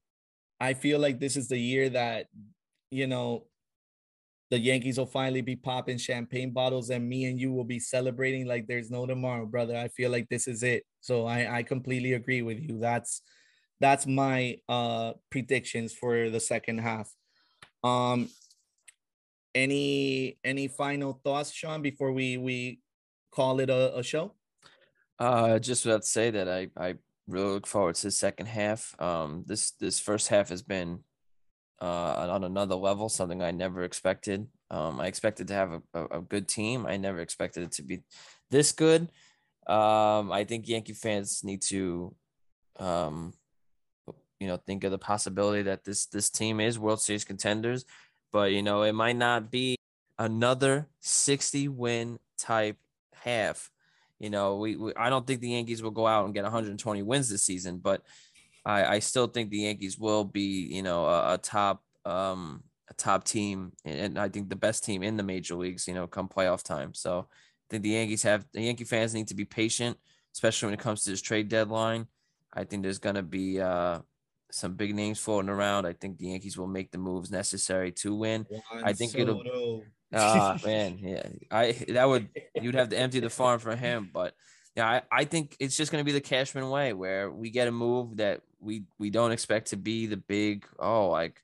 I feel like this is the year that, you know, the Yankees will finally be popping champagne bottles and me and you will be celebrating like there's no tomorrow, brother. I feel like this is it. So I, I completely agree with you. That's That's my uh, predictions for the second half. Um, any any final thoughts, Sean, before we we call it a, a show? Uh, just about to say that I, I really look forward to the second half. Um, this this first half has been uh, on another level, something I never expected. Um, I expected to have a, a, a good team. I never expected it to be this good. Um, I think Yankee fans need to um, – you know, think of the possibility that this this team is World Series contenders, but, you know, it might not be another sixty win type half. You know, we, we I don't think the Yankees will go out and get one hundred twenty wins this season, but I, I still think the Yankees will be, you know, a, a top um, a top team, and I think the best team in the major leagues, you know, come playoff time. So I think the Yankees have the Yankee fans need to be patient, especially when it comes to this trade deadline. I think there's going to be uh, some big names floating around. I think the Yankees will make the moves necessary to win. Juan I think Soto. it'll. Ah uh, man, yeah. I that would you'd have to empty the farm for him, but yeah, I, I think it's just going to be the Cashman way, where we get a move that we we don't expect to be the big oh like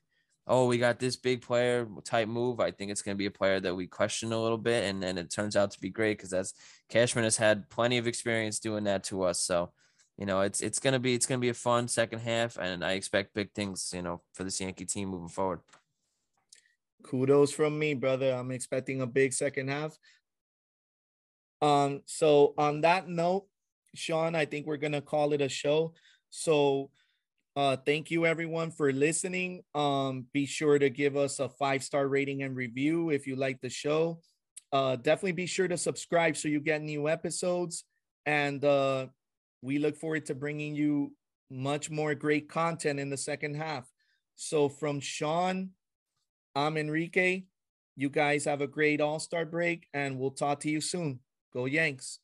oh we got this big player type move. I think it's going to be a player that we question a little bit, and then it turns out to be great, because that's Cashman has had plenty of experience doing that to us. So. You know, it's it's gonna be it's gonna be a fun second half, and I expect big things, you know, for this Yankee team moving forward. Kudos from me, brother. I'm expecting a big second half. Um, so on that note, Sean, I think we're gonna call it a show. So uh thank you everyone for listening. Um, be sure to give us a five-star rating and review if you like the show. Uh definitely be sure to subscribe so you get new episodes, and uh we look forward to bringing you much more great content in the second half. So from Sean, I'm Enrique. You guys have a great All-Star break, and we'll talk to you soon. Go Yanks.